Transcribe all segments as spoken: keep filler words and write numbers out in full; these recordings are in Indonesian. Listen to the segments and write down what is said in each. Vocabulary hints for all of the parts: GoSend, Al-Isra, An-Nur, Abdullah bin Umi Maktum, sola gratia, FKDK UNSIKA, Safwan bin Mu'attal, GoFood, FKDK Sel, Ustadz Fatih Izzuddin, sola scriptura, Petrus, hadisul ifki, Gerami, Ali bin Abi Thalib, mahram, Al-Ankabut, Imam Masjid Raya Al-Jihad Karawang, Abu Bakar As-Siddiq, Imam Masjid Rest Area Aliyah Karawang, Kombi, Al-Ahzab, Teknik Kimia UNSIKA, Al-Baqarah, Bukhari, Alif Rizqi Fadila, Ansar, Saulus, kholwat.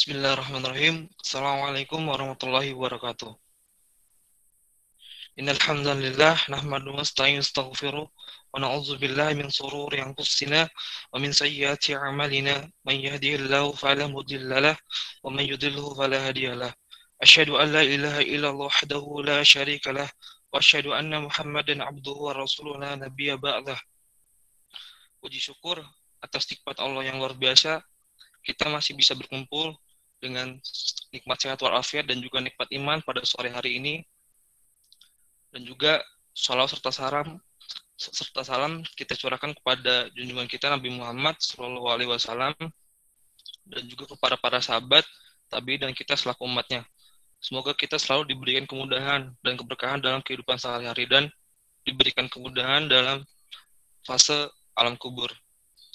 Bismillahirrahmanirrahim. Assalamualaikum warahmatullahi wabarakatuh. Innalhamdulillah nahmadu wa nasta'inu wa nastaghfiruh wa na'udzu billahi min shururi anfusina wa min sayyiati a'malina man yahdihillahu fala mudilla lah wa man yudlilhu fala hadiyalah. Asyhadu an la ilaha illallah wahdahu la syarikalah wa asyhadu anna Muhammadan abduhu wa rasuluhu la nabiyya ba'dah. Puji syukur atas nikmat Allah yang luar biasa. Kita masih bisa berkumpul dengan nikmat sehat walafiat dan juga nikmat iman pada sore hari ini. Dan juga sholawat serta salam serta salam kita curahkan kepada junjungan kita Nabi Muhammad Shallallahu Alaihi Wasallam dan juga kepada para sahabat, tabi'in dan kita selaku umatnya. Semoga kita selalu diberikan kemudahan dan keberkahan dalam kehidupan sehari-hari dan diberikan kemudahan dalam fase alam kubur,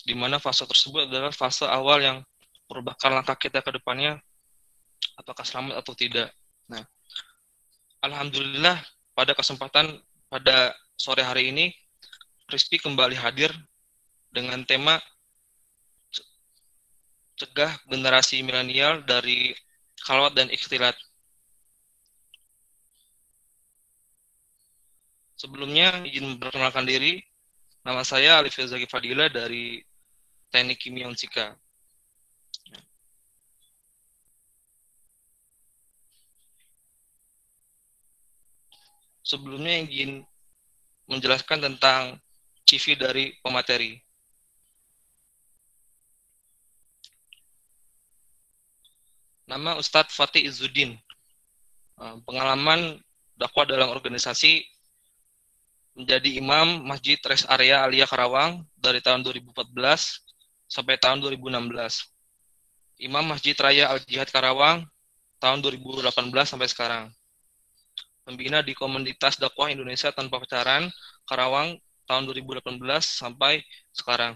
di mana fase tersebut adalah fase awal yang merupakan langkah kita ke depannya, apakah selamat atau tidak. Nah, alhamdulillah pada kesempatan pada sore hari ini Rizqi kembali hadir dengan tema cegah generasi milenial dari khalwat dan ikhtilat. Sebelumnya izin memperkenalkan diri, nama saya Alif Rizqi Fadila dari Teknik Kimia UNSIKA. Sebelumnya ingin menjelaskan tentang C V dari pemateri. Nama Ustadz Fatih Izzuddin. Pengalaman dakwah dalam organisasi, menjadi Imam Masjid Rest Area Aliyah Karawang dari tahun dua ribu empat belas sampai tahun dua ribu enam belas. Imam Masjid Raya Al-Jihad Karawang tahun dua ribu delapan belas sampai sekarang. Pembina di Komunitas Dakwah Indonesia Tanpa Pacaran Karawang tahun dua ribu delapan belas sampai sekarang.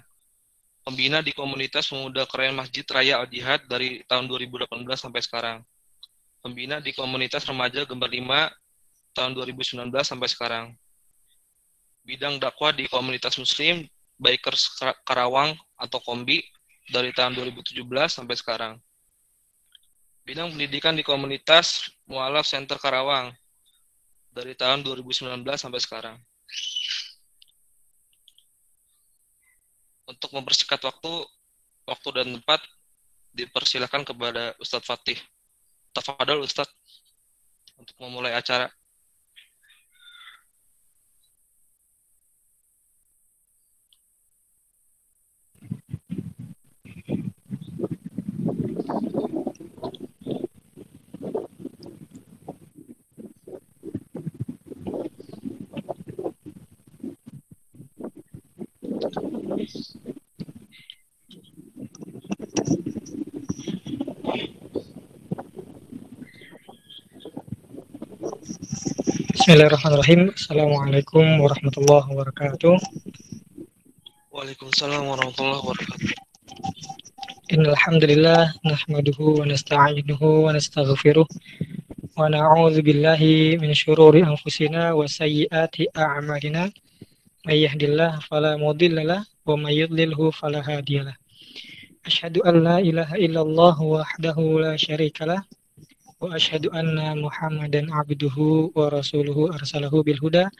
Pembina di Komunitas Pemuda Keren Masjid Raya Al-Jihad dari tahun dua ribu delapan belas sampai sekarang. Pembina di Komunitas Remaja Gembar lima tahun dua ribu sembilan belas sampai sekarang. Bidang dakwah di Komunitas Muslim Bikers Karawang atau Kombi dari tahun dua ribu tujuh belas sampai sekarang. Bidang pendidikan di Komunitas Mu'alaf Center Karawang dari tahun dua ribu sembilan belas sampai sekarang. Untuk mempersingkat waktu, waktu dan tempat dipersilakan kepada Ustadz Fatih. Tafadhol Ustadz untuk memulai acara. Bismillahirrahmanirrahim. Assalamualaikum warahmatullahi wabarakatuh. Waalaikumsalam warahmatullahi wabarakatuh. Innalhamdulillah nahmaduhu wa nasta'inuhu wa nastaghfiruh wa na'udzu billahi min syururi anfusina wa sayyiati a'malina. May yahdillahu fala mudhillalah wa may yudlilhu fala hadiyalah. Asyhadu an la ilaha illallah wahdahu la syarikalah wa asyhadu anna Muhammadan abduhu wa rasuluhu arsalahu bil huda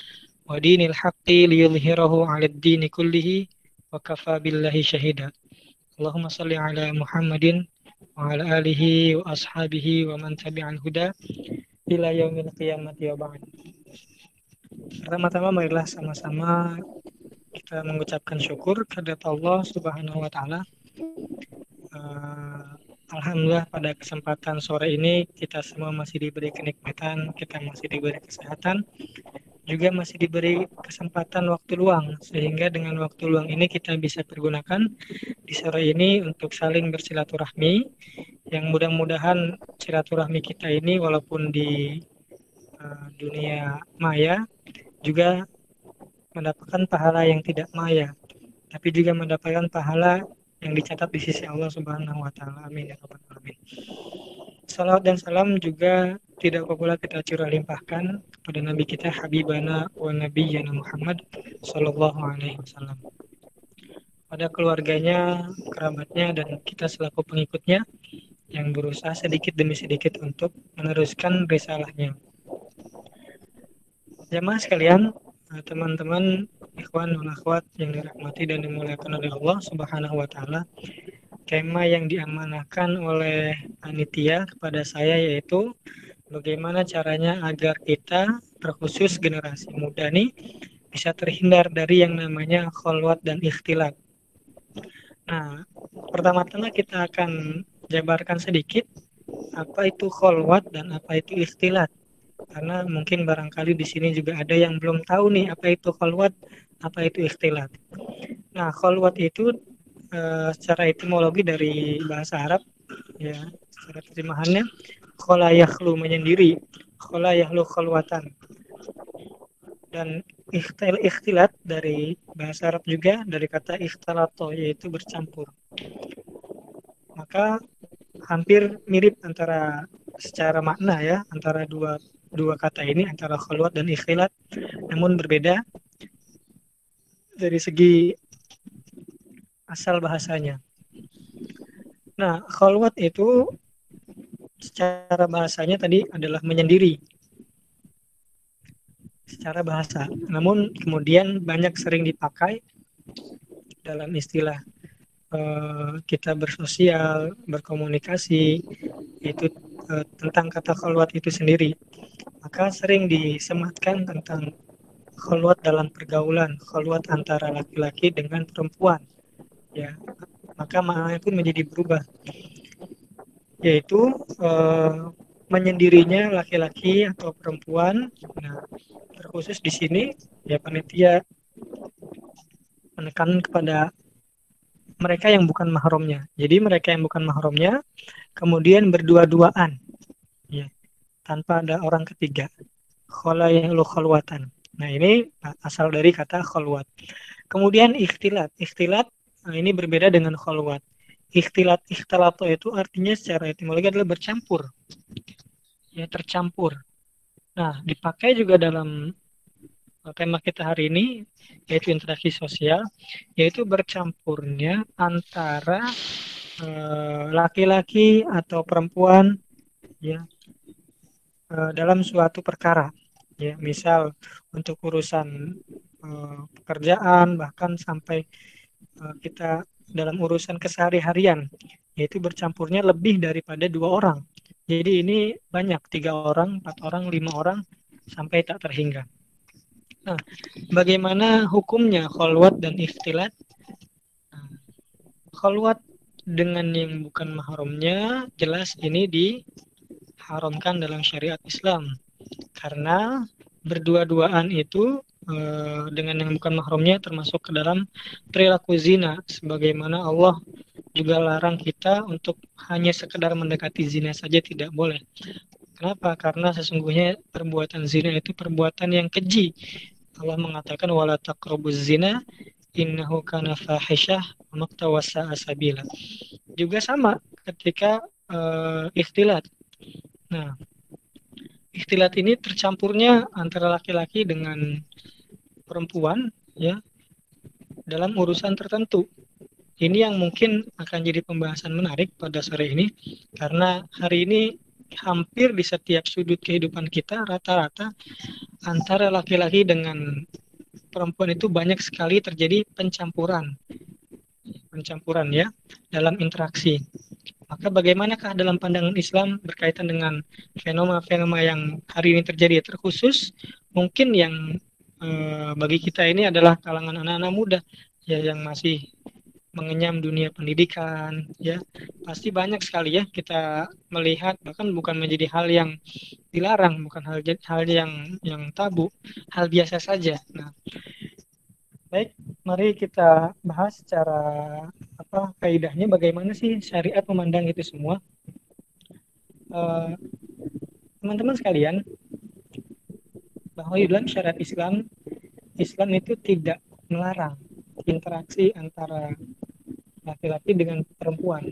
wa dinil haqqi liyudhhirahu 'alad dini kullihi wa kafa billahi syahida. Allahumma shalli 'ala Muhammadin wa 'ala alihi wa ashabihi wa man tabi'al huda ila yaumil qiyamati wa ba'd. Pertama-tama marilah sama-sama kita mengucapkan syukur kepada Allah Subhanahu wa taala. Uh, Alhamdulillah pada kesempatan sore ini kita semua masih diberi kenikmatan, kita masih diberi kesehatan, juga masih diberi kesempatan waktu luang, sehingga dengan waktu luang ini kita bisa pergunakan di sore ini untuk saling bersilaturahmi, yang mudah-mudahan silaturahmi kita ini walaupun di uh, dunia maya juga mendapatkan pahala yang tidak maya, tapi juga mendapatkan pahala yang dicatat di sisi Allah Subhanahu wa taala. Amin ya rabbal alamin. Salawat dan salam juga tidak pula kita curah limpahkan kepada nabi kita habibana wa nabiyyana Muhammad sallallahu alaihi wasallam. Pada keluarganya, kerabatnya dan kita selaku pengikutnya yang berusaha sedikit demi sedikit untuk meneruskan risalahnya. Jamaah sekalian, teman-teman, ikhwan dan akhwat yang dirahmati dan dimuliakan oleh Allah Subhanahu wa taala, tema yang diamanahkan oleh panitia kepada saya yaitu bagaimana caranya agar kita, terkhusus generasi muda nih, bisa terhindar dari yang namanya kholwat dan ikhtilat. Nah, pertama-tama kita akan jabarkan sedikit apa itu kholwat dan apa itu ikhtilat. Karena mungkin barangkali di sini juga ada yang belum tahu nih apa itu kholwat, apa itu ikhtilat. Nah, kholwat itu e, secara etimologi dari bahasa Arab, ya, secara terjemahannya, khola yakhlu menyendiri, khola yakhlu kholwatan. Dan ikhtil, ikhtilat dari bahasa Arab juga dari kata ikhtalato, yaitu bercampur. Maka hampir mirip antara secara makna ya, antara dua dua kata ini, antara kholwat dan ikhtilat, namun berbeda dari segi asal bahasanya. Nah, kholwat itu secara bahasanya tadi adalah menyendiri secara bahasa, namun kemudian banyak sering dipakai dalam istilah eh, kita bersosial, berkomunikasi, itu eh, tentang kata kholwat itu sendiri. Maka sering disematkan tentang kholwat dalam pergaulan, kholwat antara laki-laki dengan perempuan, ya, maka maknanya pun menjadi berubah, yaitu eh, menyendirinya laki-laki atau perempuan. Nah, terkhusus di sini ya panitia menekan kepada mereka yang bukan mahramnya. Jadi mereka yang bukan mahramnya kemudian berdua-duaan, ya, tanpa ada orang ketiga. Kholailu kholwatan. Nah, ini asal dari kata kholwat. Kemudian ikhtilat. Ikhtilat nah ini berbeda dengan kholwat. Ikhtilat, ikhtalato itu artinya secara etimologi adalah bercampur, ya, tercampur. Nah, dipakai juga dalam tema kita hari ini, yaitu interaksi sosial, yaitu bercampurnya antara e, laki-laki atau perempuan, ya, e, dalam suatu perkara, ya, misal untuk urusan e, pekerjaan, bahkan sampai e, kita dalam urusan kesehari-harian, yaitu bercampurnya lebih daripada dua orang. Jadi ini banyak, tiga orang, empat orang, lima orang, sampai tak terhingga. Nah, bagaimana hukumnya kholwat dan ikhtilat? Kholwat dengan yang bukan mahramnya, jelas ini diharamkan dalam syariat Islam, karena berdua-duaan itu dengan yang bukan mahramnya termasuk ke dalam perilaku zina, sebagaimana Allah juga larang kita untuk hanya sekedar mendekati zina saja, tidak boleh. Kenapa? Karena sesungguhnya perbuatan zina itu perbuatan yang keji. Allah mengatakan wala taqrabuz zina innahu kana fahisyah wa maqta wasa'a sabila. Juga sama ketika uh, ikhtilat. Nah, ikhtilat ini tercampurnya antara laki-laki dengan perempuan, ya, dalam urusan tertentu. Ini yang mungkin akan jadi pembahasan menarik pada sore ini, karena hari ini hampir di setiap sudut kehidupan kita rata-rata antara laki-laki dengan perempuan itu banyak sekali terjadi pencampuran, pencampuran ya, dalam interaksi. Maka bagaimanakah dalam pandangan Islam berkaitan dengan fenomena-fenomena yang hari ini terjadi, terkhusus mungkin yang bagi kita ini adalah kalangan anak-anak muda, ya, yang masih mengenyam dunia pendidikan, ya, pasti banyak sekali ya kita melihat, bahkan bukan menjadi hal yang dilarang, bukan hal hal yang yang tabu, hal biasa saja. Nah, baik, mari kita bahas secara apa kaidahnya, bagaimana sih syariat memandang itu semua. Uh, teman-teman sekalian, bahwa dalam syariat Islam, Islam itu tidak melarang interaksi antara laki-laki dengan perempuan.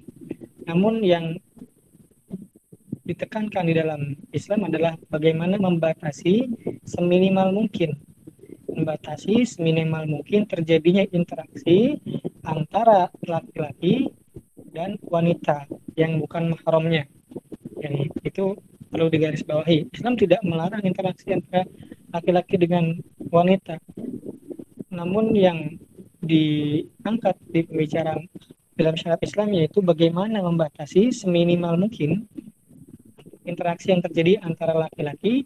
Namun yang ditekankan di dalam Islam adalah bagaimana membatasi seminimal mungkin, membatasi seminimal mungkin terjadinya interaksi antara laki-laki dan wanita. yang bukan mahramnya. Yang itu perlu digarisbawahi. Islam tidak melarang interaksi antara laki-laki dengan wanita. Namun yang diangkat di pembicaraan dalam syariat Islam yaitu bagaimana membatasi seminimal mungkin interaksi yang terjadi antara laki-laki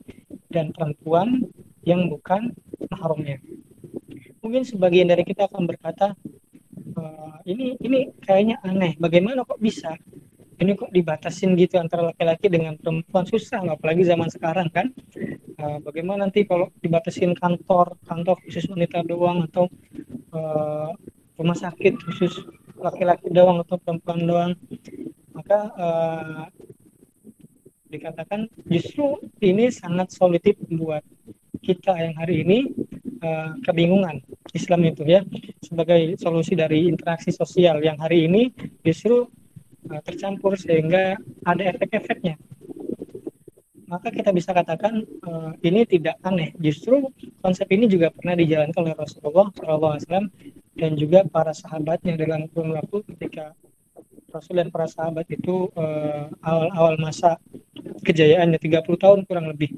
dan perempuan yang bukan mahramnya. Mungkin sebagian dari kita akan berkata, e, ini ini kayaknya aneh, bagaimana kok bisa? Ini kok dibatasin gitu antara laki-laki dengan perempuan, susah, apalagi zaman sekarang kan. E, bagaimana nanti kalau dibatasin kantor, kantor khusus wanita doang, atau e, rumah sakit khusus laki-laki doang atau perempuan doang? Maka e, dikatakan justru ini sangat solutif buat kita yang hari ini uh, kebingungan Islam itu ya, sebagai solusi dari interaksi sosial yang hari ini justru uh, tercampur sehingga ada efek-efeknya. Maka kita bisa katakan uh, ini tidak aneh, justru konsep ini juga pernah dijalankan oleh Rasulullah shallallahu alaihi wasallam dan juga para sahabatnya dalam kurun waktu ketika Rasul dan para sahabat itu uh, awal-awal masa kejayaannya, tiga puluh tahun kurang lebih.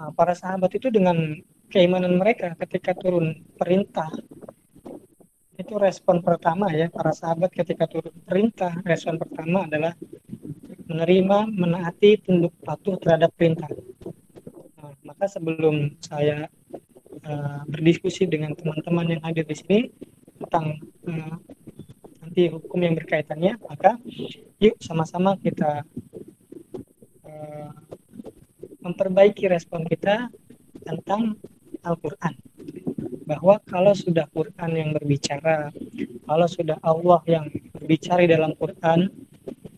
Nah, para sahabat itu dengan keimanan mereka ketika turun perintah, itu respon pertama ya, para sahabat ketika turun perintah, respon pertama adalah menerima, menaati, tunduk patuh terhadap perintah. Nah, maka sebelum saya uh, berdiskusi dengan teman-teman yang hadir di sini tentang uh, nanti hukum yang berkaitannya, maka yuk sama-sama kita uh, memperbaiki respon kita tentang Al-Quran, bahwa kalau sudah Quran yang berbicara, kalau sudah Allah yang berbicara dalam Quran,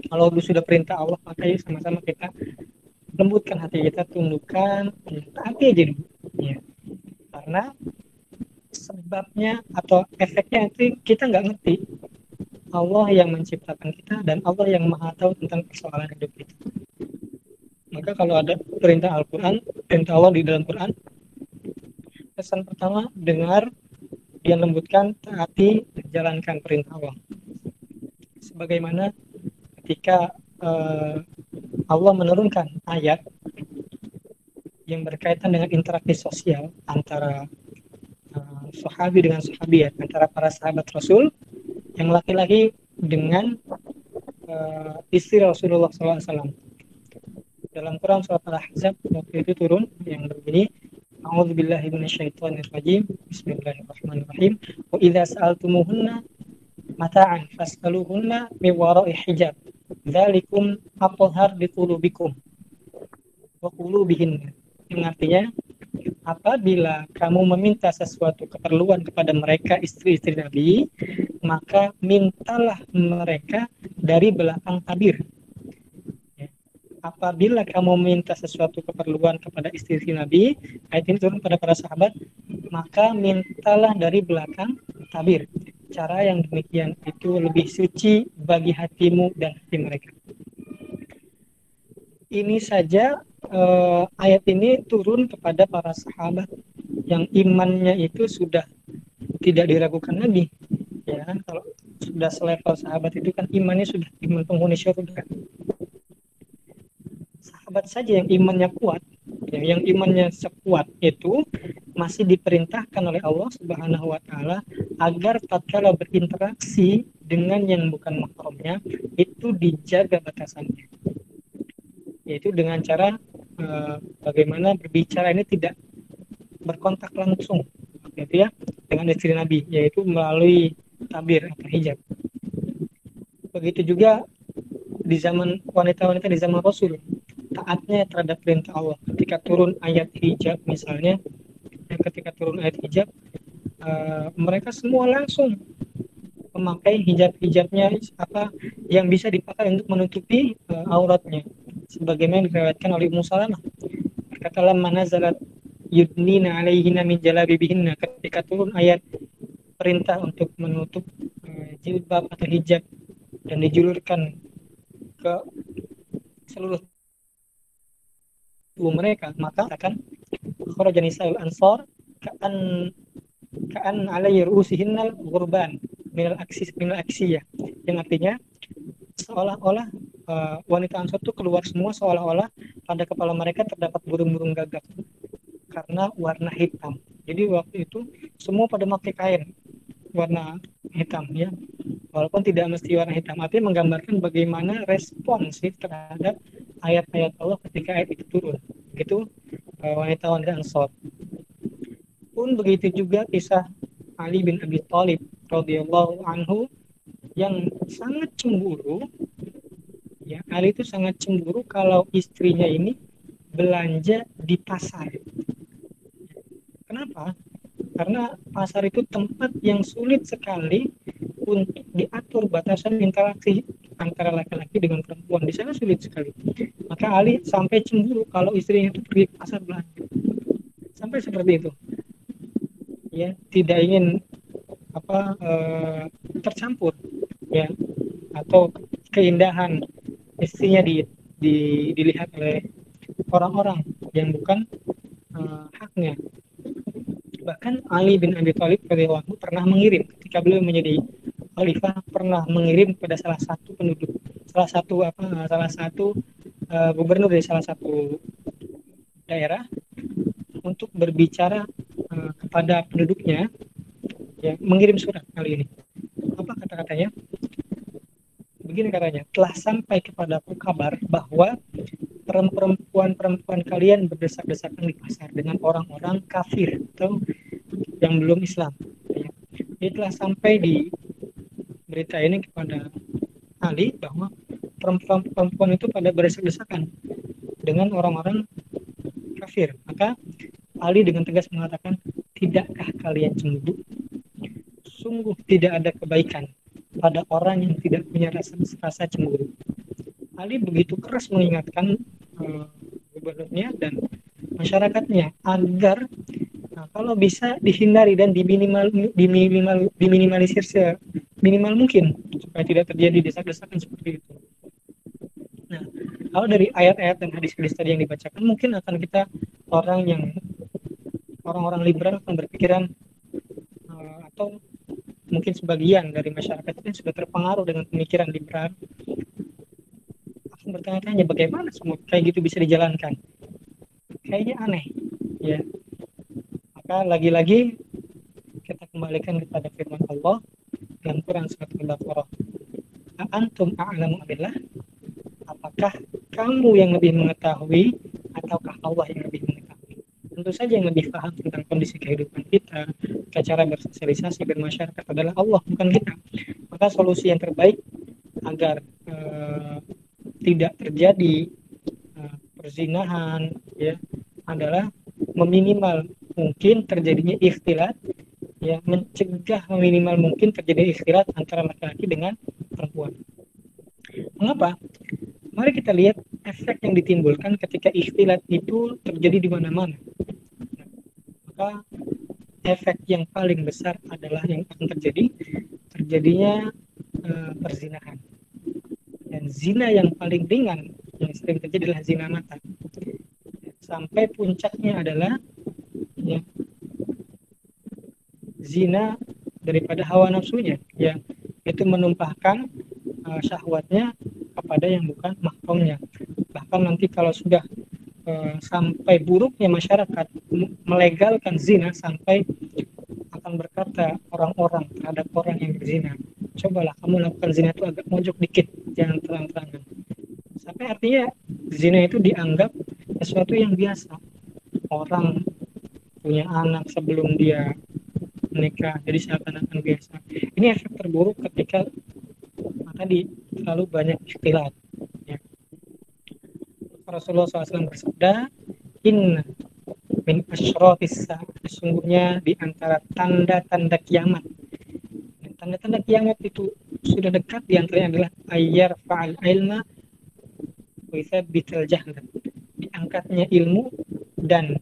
kalau sudah perintah Allah, maka yuk sama-sama kita lembutkan hati kita, tundukkan hati aja dulu ya. Karena sebabnya atau efeknya itu kita nggak ngerti. Allah yang menciptakan kita dan Allah yang maha tahu tentang persoalan hidup kita. Maka kalau ada perintah Al-Quran, perintah Allah di dalam Quran, pesan pertama, dengar, dia lembutkan, taati, jalankan perintah Allah. Sebagaimana ketika uh, Allah menurunkan ayat yang berkaitan dengan interaksi sosial antara uh, sahabi dengan sahabiat, antara para sahabat Rasul, yang laki-laki dengan uh, istri Rasulullah shallallahu alaihi wasallam. Dalam Quran surat Al-Ahzab waktu itu turun yang berbunyi, A'udzubillahi minasyaitonirrajim, bismillahirrahmanirrahim, wa idza sa'altumuhunna mata'an fas'aluhunna min wara'i hijab, dzalikum athhar liqulubikum wa qulubihinna. Yang artinya, apabila kamu meminta sesuatu keperluan kepada mereka, istri-istri Nabi, maka mintalah mereka dari belakang tabir. Apabila kamu minta sesuatu keperluan kepada istri-istri Nabi, ayat ini turun pada para sahabat, maka mintalah dari belakang tabir. Cara yang demikian itu lebih suci bagi hatimu dan hati mereka. Ini saja eh, ayat ini turun kepada para sahabat yang imannya itu sudah tidak diragukan lagi. Ya kan, kalau sudah selevel sahabat itu kan imannya sudah iman penghuni syurga. Sahabat saja yang imannya kuat, ya, yang imannya sekuat itu masih diperintahkan oleh Allah Subhanahu wa taala agar tatkala berinteraksi dengan yang bukan mahramnya itu dijaga batasannya. Yaitu dengan cara e, bagaimana berbicara ini tidak berkontak langsung, gitu ya, dengan istri Nabi, yaitu melalui tabir atau hijab. Begitu juga di zaman wanita-wanita di zaman Rasul, taatnya terhadap perintah Allah. Ketika turun ayat hijab misalnya, ketika turun ayat hijab, uh, mereka semua langsung memakai hijab-hijabnya apa yang bisa dipakai untuk menutupi uh, auratnya. Sebagaimana diriwayatkan oleh Ummu Salamah, berkatalah manazalat yudnina alaihinna min jalabibihinna. Ketika turun ayat perintah untuk menutup uh, jilbab atau hijab dan dijulurkan ke seluruh tubuh mereka, maka akan kharajan nisaul ansar ka'an ka'an ala ru'usihinnal ghurban. minal aksi, minal aksi ya, yang artinya seolah-olah uh, wanita Ansor itu keluar semua, seolah-olah pada kepala mereka terdapat burung-burung gagak karena warna hitam. Jadi waktu itu semua pada memakai kain warna hitam ya, walaupun tidak mesti warna hitam, artinya menggambarkan bagaimana responsif terhadap ayat-ayat Allah ketika ayat itu turun. Begitu uh, wanita-wanita Ansor. Pun begitu juga kisah Ali bin Abi Thalib radhiyallahu anhu yang sangat cemburu ya. Ali itu sangat cemburu kalau istrinya ini belanja di pasar. Kenapa? Karena pasar itu tempat yang sulit sekali untuk diatur batasan interaksi antara laki-laki dengan perempuan. Di sana sulit sekali. Maka Ali sampai cemburu kalau istrinya itu pergi ke pasar belanja. Sampai seperti itu. Ya, tidak ingin apa e, tercampur ya, atau keindahan istrinya di, di dilihat oleh orang-orang yang bukan e, haknya. Bahkan Ali bin Abi Thalib radhiyallahu anhu pernah mengirim ketika beliau menjadi khalifah, pernah mengirim kepada salah satu penduduk, salah satu apa salah satu e, gubernur dari salah satu daerah untuk berbicara kepada penduduknya ya, mengirim surat kali ini. Apa kata-katanya? Begini katanya, telah sampai kepadaku kabar bahwa perempuan-perempuan kalian berdesak-desakan di pasar dengan orang-orang kafir atau yang belum Islam ya. Jadi telah sampai di berita ini kepada Ali bahwa perempuan-perempuan itu pada berdesak-desakan dengan orang-orang kafir. Maka Ali dengan tegas mengatakan, tidakkah kalian cemburu? Sungguh tidak ada kebaikan pada orang yang tidak punya rasa, rasa cemburu. Ali begitu keras mengingatkan uh, gubernurnya dan masyarakatnya agar nah, kalau bisa dihindari dan diminimal, diminimal, diminimalisir seminimal mungkin supaya tidak terjadi desak-desakan seperti itu. Nah, kalau dari ayat-ayat dan hadis-hadis tadi yang dibacakan, mungkin akan kita orang yang orang-orang liberal akan berpikiran uh, atau mungkin sebagian dari masyarakat yang sudah terpengaruh dengan pemikiran liberal akan bertanya-tanya bagaimana semua kayak gitu bisa dijalankan, kayaknya aneh ya. Maka lagi-lagi kita kembalikan kepada firman Allah dalam Quran surat Al-Baqarah, antum a'lamu billah, apakah kamu yang lebih mengetahui ataukah Allah yang lebih mengetahui? Tentu saja yang lebih paham tentang kondisi kehidupan kita, cara bersosialisasi bermasyarakat adalah Allah, bukan kita. Maka solusi yang terbaik agar e, tidak terjadi e, perzinahan ya, adalah meminimal mungkin terjadinya ikhtilat ya, mencegah meminimal mungkin terjadi ikhtilat antara laki-laki dengan perempuan. Mengapa? Mari kita lihat efek yang ditimbulkan ketika ikhtilat itu terjadi di mana-mana. Maka efek yang paling besar adalah yang akan terjadi terjadinya e, perzinahan. Dan zina yang paling ringan yang sering terjadi adalah zina mata. Sampai puncaknya adalah ya, zina daripada hawa nafsunya, ya, itu menumpahkan e, syahwatnya kepada yang bukan mahramnya. Bahkan nanti kalau sudah e, sampai buruknya masyarakat melegalkan zina, sampai akan berkata orang-orang terhadap orang yang berzina, cobalah kamu lakukan zina itu agak mojok dikit, jangan terang-terangan. Sampai artinya zina itu dianggap sesuatu yang biasa. Orang punya anak sebelum dia menikah, jadi seakan-akan biasa. Ini efek terburuk ketika tadi terlalu banyak ikhtilat ya. Rasulullah shallallahu alaihi wasallam bersabda, inna min asyrafis sa'ah, sesungguhnya di antara tanda-tanda kiamat. Dan tanda-tanda kiamat itu sudah dekat, di antaranya adalah ayyar fa'al ilma wa yuthabbitul jahla, diangkatnya ilmu dan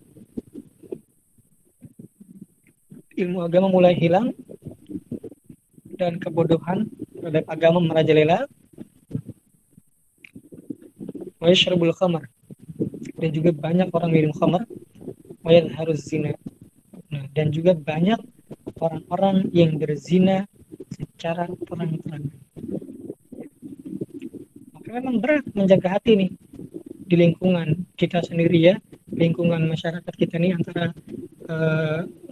ilmu agama mulai hilang dan kebodohan terhadap agama merajalela, wa yashrabul khamar, dan juga banyak orang minum khamar, wa yadhharu zina, dan juga banyak orang-orang yang berzina secara terang-terangan. Maka memang berat menjaga hati nih di lingkungan kita sendiri ya, lingkungan masyarakat kita nih antara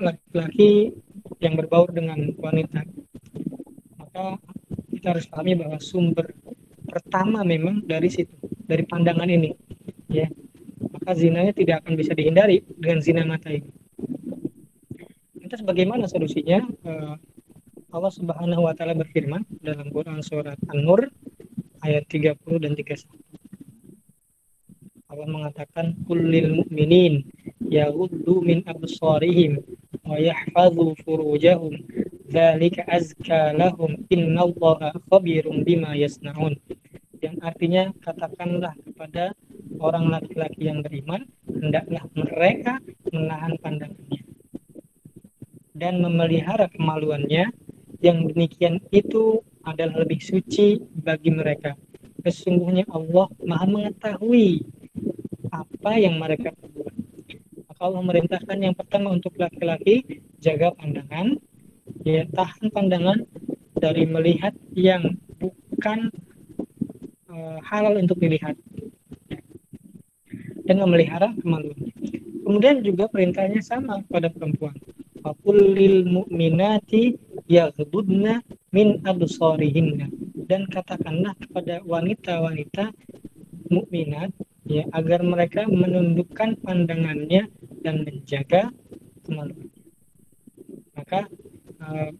laki-laki uh, yang berbaur dengan wanita. Maka kita harus pahami bahwa sumber pertama memang dari situ, dari pandangan ini ya. Maka zinanya tidak akan bisa dihindari dengan zina mata ini. Lantas bagaimana solusinya? Allah Subhanahu wa taala berfirman dalam Quran surat An-Nur ayat tiga puluh dan tiga puluh satu. Allah mengatakan kullil mu'minin yaghuddu min absarihim wa yahfazu furujahum dzalika azka lahum innallaha khabirum bima yasnaun. Yang artinya, katakanlah kepada orang laki-laki yang beriman, hendaklah mereka menahan pandangannya dan memelihara kemaluannya, yang demikian itu adalah lebih suci bagi mereka. Sesungguhnya Allah Maha mengetahui apa yang mereka perbuat. Maka Allah merintahkan yang pertama untuk laki-laki, jaga pandangan, ya, tahan pandangan dari melihat yang bukan e, halal untuk dilihat, dan memelihara kemaluannya. Kemudian juga perintahnya sama kepada perempuan. Faqulil mu'minati yaghdudna min absarihinna, dan katakanlah kepada wanita-wanita mukminat ya, agar mereka menundukkan pandangannya dan menjaga kemaluannya. Maka Uh,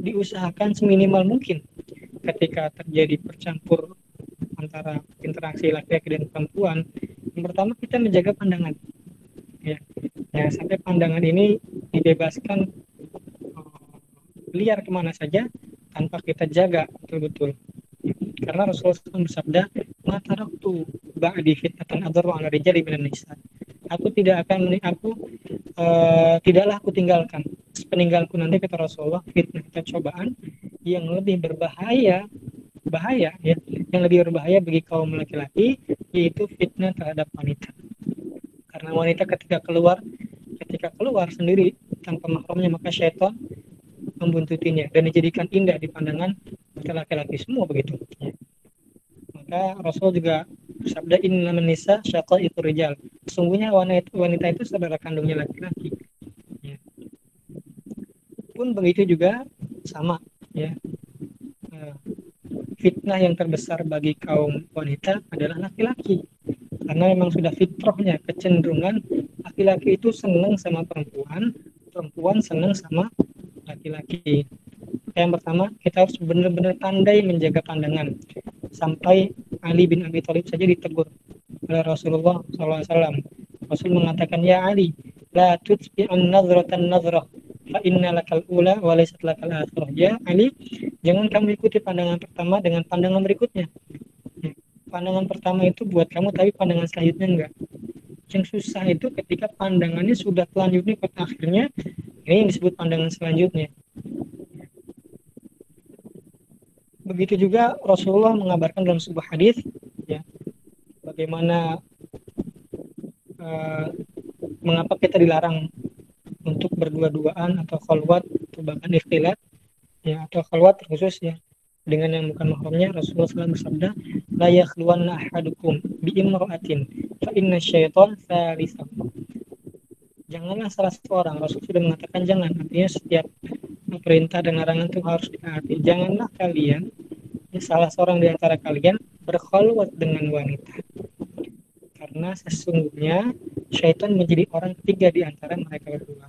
diusahakan seminimal mungkin ketika terjadi percampur antara interaksi laki-laki dan perempuan, yang pertama kita menjaga pandangan ya, ya sampai pandangan ini dibebaskan uh, liar kemana saja tanpa kita jaga betul-betul. Karena Rasulullah bersabda, mataraktu ba'di fitnatan adru ala rijali minan nisa. Aku tidak akan aku uh, tidaklah aku tinggalkan peninggalku nanti, kata Rasulullah, fitnah atau cobaan yang lebih berbahaya bahaya ya, yang lebih berbahaya bagi kaum laki-laki, yaitu fitnah terhadap wanita. Karena wanita ketika keluar ketika keluar sendiri tanpa mahramnya, maka syaitan membuntutinya dan dijadikan indah di pandangan laki-laki semua begitu ya. Maka Rasul juga bersabda, innaman nisa syaqaiqur rijal, sesungguhnya wanita, wanita itu saudara kandungnya laki-laki. Pun begitu juga sama ya, fitnah yang terbesar bagi kaum wanita adalah laki-laki, karena memang sudah fitrahnya, kecenderungan laki-laki itu senang sama perempuan, perempuan senang sama laki-laki. Yang pertama, kita harus benar-benar pandai menjaga pandangan. Sampai Ali bin Abi Thalib saja ditegur oleh Rasulullah shallallahu alaihi wasallam. Rasul mengatakan, ya Ali, la tutbi'un nazratan nazrah fa inna lakal ula wa laysat lakal akhirah. Ya Ali, jangan kamu ikuti pandangan pertama dengan pandangan berikutnya. Pandangan pertama itu buat kamu, tapi pandangan selanjutnya enggak. Yang susah itu ketika pandangannya sudah telanjutnya ke akhirnya, ini yang disebut pandangan selanjutnya. Begitu juga Rasulullah mengabarkan dalam sebuah hadis ya, bagaimana uh, mengapa kita dilarang untuk berdua-duaan atau khalwat atau bahkan ikhtilat ya, atau khalwat khusus ya dengan yang bukan mahramnya. Rasulullah shallallahu alaihi wasallam bersabda, la yakhluwanna ahadukum bi imra'atin fa inna syaitan thalithahum. Janganlah salah seorang, Rasul sudah mengatakan jangan, artinya setiap perintah dan larangan itu harus ditaati. Janganlah kalian ya, salah seorang di antara kalian berkhalwat dengan wanita, karena sesungguhnya syaitan menjadi orang ketiga di antara mereka berdua.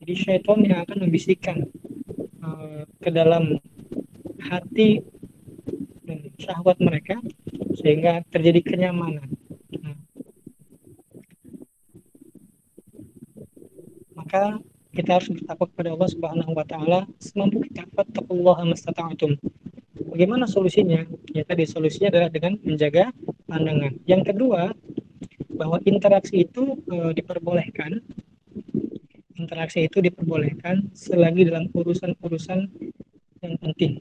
Jadi syaitan yang akan membisikkan uh, ke dalam hati dan syahwat mereka sehingga terjadi kenyamanan. Nah, maka kita harus bertakwa kepada Allah Subhanahu wa taala semampu kita. Fattaqullaha mastata'tum. Bagaimana solusinya? Ya tadi solusinya adalah dengan menjaga pandangan. Yang kedua, bahwa interaksi itu e, diperbolehkan. Interaksi itu diperbolehkan selagi dalam urusan-urusan yang penting.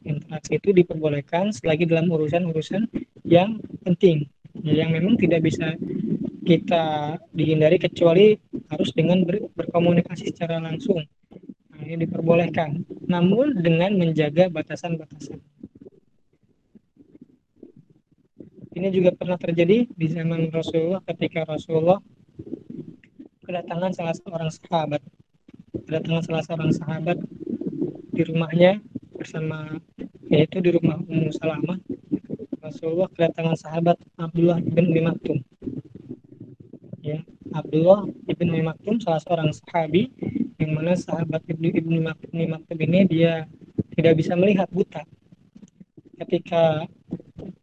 Interaksi itu diperbolehkan selagi dalam urusan-urusan yang penting, yang memang tidak bisa kita dihindari kecuali harus dengan ber, berkomunikasi secara langsung. Nah, ini diperbolehkan. namun dengan menjaga batasan-batasan. Ini juga pernah terjadi di zaman Rasulullah ketika Rasulullah kedatangan salah seorang sahabat. Kedatangan salah seorang sahabat di rumahnya bersama, yaitu di rumah Ummu Salamah. Rasulullah kedatangan sahabat Abdullah bin Umi Maktum. Ya, Abdullah bin Umi Maktum salah seorang sahabi, yang mana sahabat Ibnu Umi Maktum ini dia tidak bisa melihat, buta. Ketika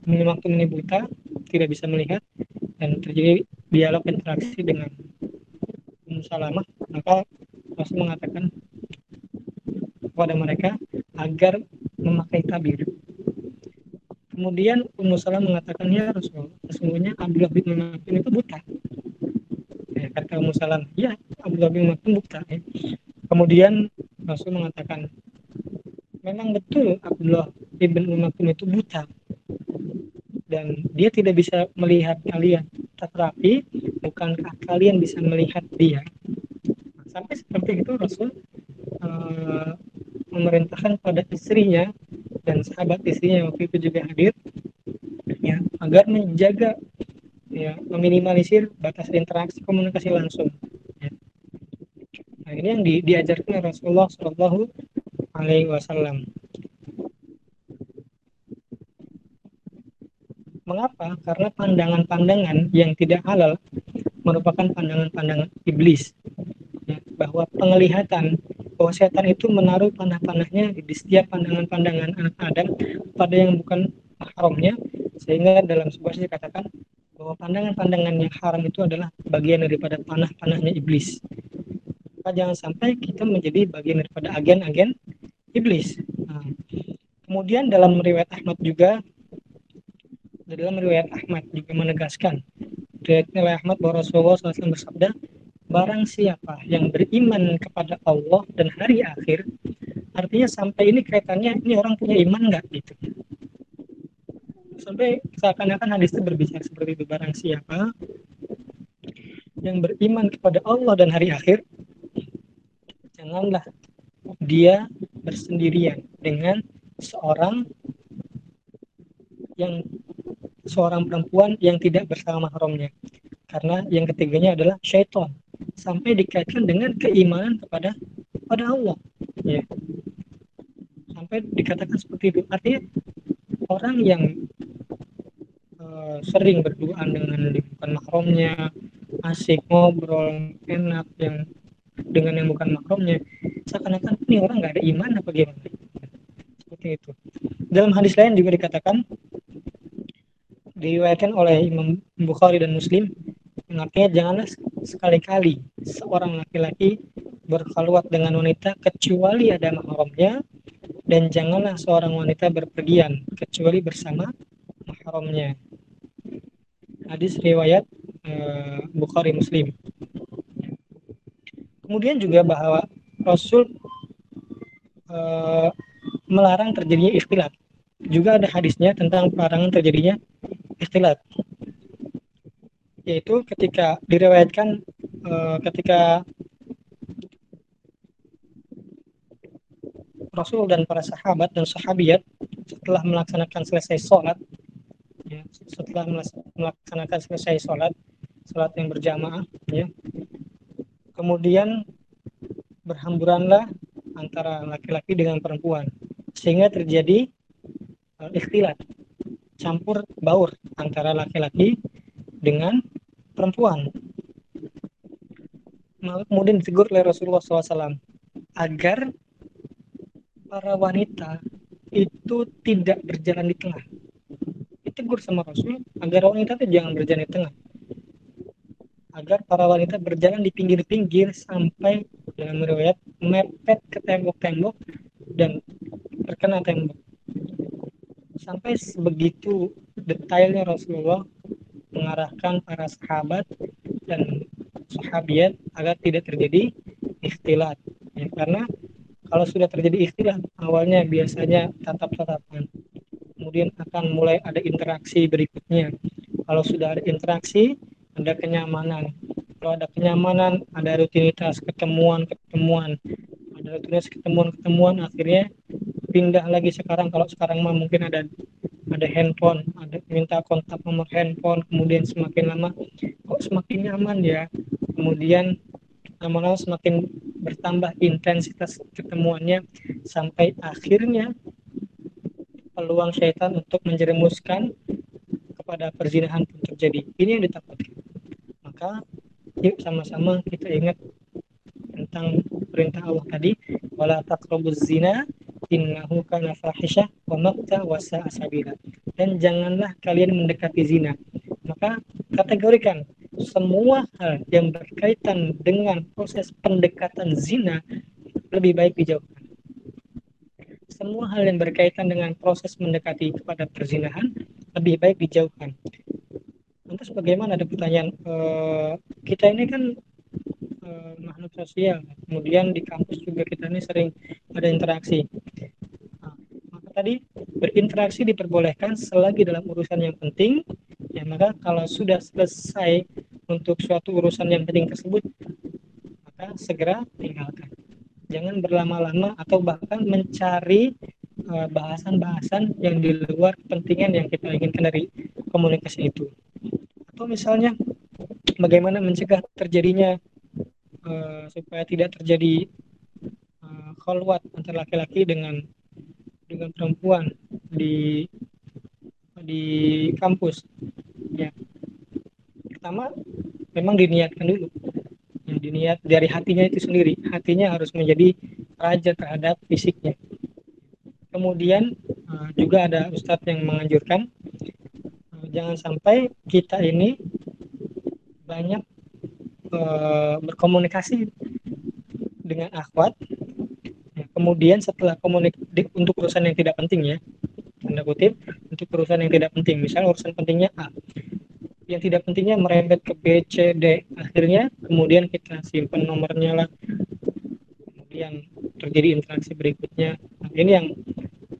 Ibnu Maktum ini buta, tidak bisa melihat, dan terjadi dialog interaksi dengan Ummu Salamah, maka Rasul mengatakan kepada mereka agar memakai tabir. Kemudian Ummu Salamah mengatakannya, Rasul, sesungguhnya Abdullah bin Maktum itu buta. Ya, kata Ummu Salamah, ya, Abdullah bin Maktum buta. Ya. Kemudian Rasul mengatakan, memang betul Abdullah bin Maktum itu buta, dan dia tidak bisa melihat kalian, tetapi bukankah kalian bisa melihat dia? Sampai seperti itu Rasul uh, memerintahkan pada istrinya dan sahabat istrinya waktu itu juga hadir, ya, agar menjaga, ya, meminimalisir batas interaksi komunikasi langsung. Ya. Nah, ini yang di, diajarkan Rasulullah Shallallahu Alaihi Wasallam. Mengapa? Karena pandangan-pandangan yang tidak halal merupakan pandangan-pandangan iblis. Ya, bahwa penglihatan, bahwa setan itu menaruh panah-panahnya di setiap pandangan-pandangan anak Adam pada yang bukan mahramnya, sehingga dalam sebuah hadis dikatakan bahwa pandangan-pandangan yang haram itu adalah bagian daripada panah-panahnya iblis. Maka jangan sampai kita menjadi bagian daripada agen-agen iblis. Nah, kemudian dalam riwayat Ahmad juga, dalam riwayat Ahmad juga menegaskan, riwayat Ahmad, bahwa Rasulullah shallallahu alaihi wasallam bersabda, barang siapa yang beriman kepada Allah dan hari akhir, artinya sampai ini kaitannya, ini orang punya iman nggak gitu, sampai seakan-akan hadis itu berbicara seperti itu. Barang siapa yang beriman kepada Allah dan hari akhir, janganlah dia bersendirian dengan seorang yang seorang perempuan yang tidak bersama mahramnya, karena yang ketiganya adalah syaitan, sampai dikaitkan dengan keimanan kepada kepada Allah, ya, sampai dikatakan seperti itu. Artinya orang yang uh, sering berduaan dengan bukan mahramnya, asik ngobrol enak yang dengan yang bukan mahramnya, seakan-akan ini orang nggak ada iman apa gimana, seperti itu. Dalam hadis lain juga dikatakan, diriwayatkan oleh Imam Bukhari dan Muslim, yang artinya janganlah sekali-kali seorang laki-laki berkhaluat dengan wanita kecuali ada mahramnya, dan janganlah seorang wanita berpergian kecuali bersama mahramnya. Hadis riwayat eh, Bukhari Muslim. Kemudian juga bahwa Rasul eh, melarang terjadinya ikhtilat. Juga ada hadisnya tentang pelarangan terjadinya ikhtilat, yaitu ketika diriwayatkan e, ketika Rasul dan para sahabat dan sahabiat setelah melaksanakan selesai sholat, ya, setelah melaksanakan selesai sholat sholat yang berjamaah, ya, kemudian berhamburanlah antara laki-laki dengan perempuan sehingga terjadi e, ikhtilat, campur baur antara laki-laki dengan perempuan. Lalu kemudian ditegur oleh Rasulullah shallallahu alaihi wasallam agar para wanita itu tidak berjalan di tengah. Ditegur sama Rasul agar wanita itu jangan berjalan di tengah, agar para wanita berjalan di pinggir-pinggir sampai dalam riwayat mepet ke tembok-tembok dan terkena tembok. Sampai sebegitu detailnya Rasulullah mengarahkan para sahabat dan sahabiat agar tidak terjadi ikhtilat, ya, karena kalau sudah terjadi ikhtilat awalnya biasanya tatap-tatapan, kemudian akan mulai ada interaksi berikutnya. Kalau sudah ada interaksi ada kenyamanan, kalau ada kenyamanan ada rutinitas ketemuan-ketemuan, ada tulis ketemuan-ketemuan, akhirnya pindah lagi sekarang. Kalau sekarang mah mungkin ada ada handphone, ada minta kontak nomor handphone, kemudian semakin lama kok semakin nyaman ya, kemudian lama-lama semakin bertambah intensitas ketemuannya sampai akhirnya peluang syaitan untuk menjerumuskan kepada perzinahan pun terjadi. Ini yang ditakutkan. Maka yuk sama-sama kita ingat tentang perintah Allah tadi, wala taqrabuz zina innahu kana fahisha wa maqta wa sa'a sabila, dan janganlah kalian mendekati zina. Maka kategorikan semua hal yang berkaitan dengan proses pendekatan zina lebih baik dijauhkan. Semua hal yang berkaitan dengan proses mendekati kepada perzinahan lebih baik dijauhkan. Lantas bagaimana, ada pertanyaan, e, kita ini kan e, makhluk sosial, kemudian di kampus juga kita ini sering ada interaksi. Nah, maka tadi berinteraksi diperbolehkan selagi dalam urusan yang penting. Ya, maka kalau sudah selesai untuk suatu urusan yang penting tersebut, maka segera tinggalkan. Jangan berlama-lama atau bahkan mencari uh, bahasan-bahasan yang di luar kepentingan yang kita inginkan dari komunikasi itu. Atau misalnya bagaimana mencegah terjadinya uh, supaya tidak terjadi uh, khalwat antara laki-laki dengan dengan perempuan di di kampus. Ya. Pertama memang diniatkan dulu. Ya, diniat dari hatinya itu sendiri. Hatinya harus menjadi raja terhadap fisiknya. Kemudian uh, juga ada ustadz yang menganjurkan uh, jangan sampai kita ini banyak uh, berkomunikasi dengan akhwat. Ya, kemudian setelah komunikasi untuk urusan yang tidak penting ya, tanda kutip, untuk urusan yang tidak penting. Misalnya urusan pentingnya A, yang tidak pentingnya merembet ke B, C, D. Akhirnya kemudian kita simpan nomornya lah. Kemudian terjadi interaksi berikutnya. Nah, ini yang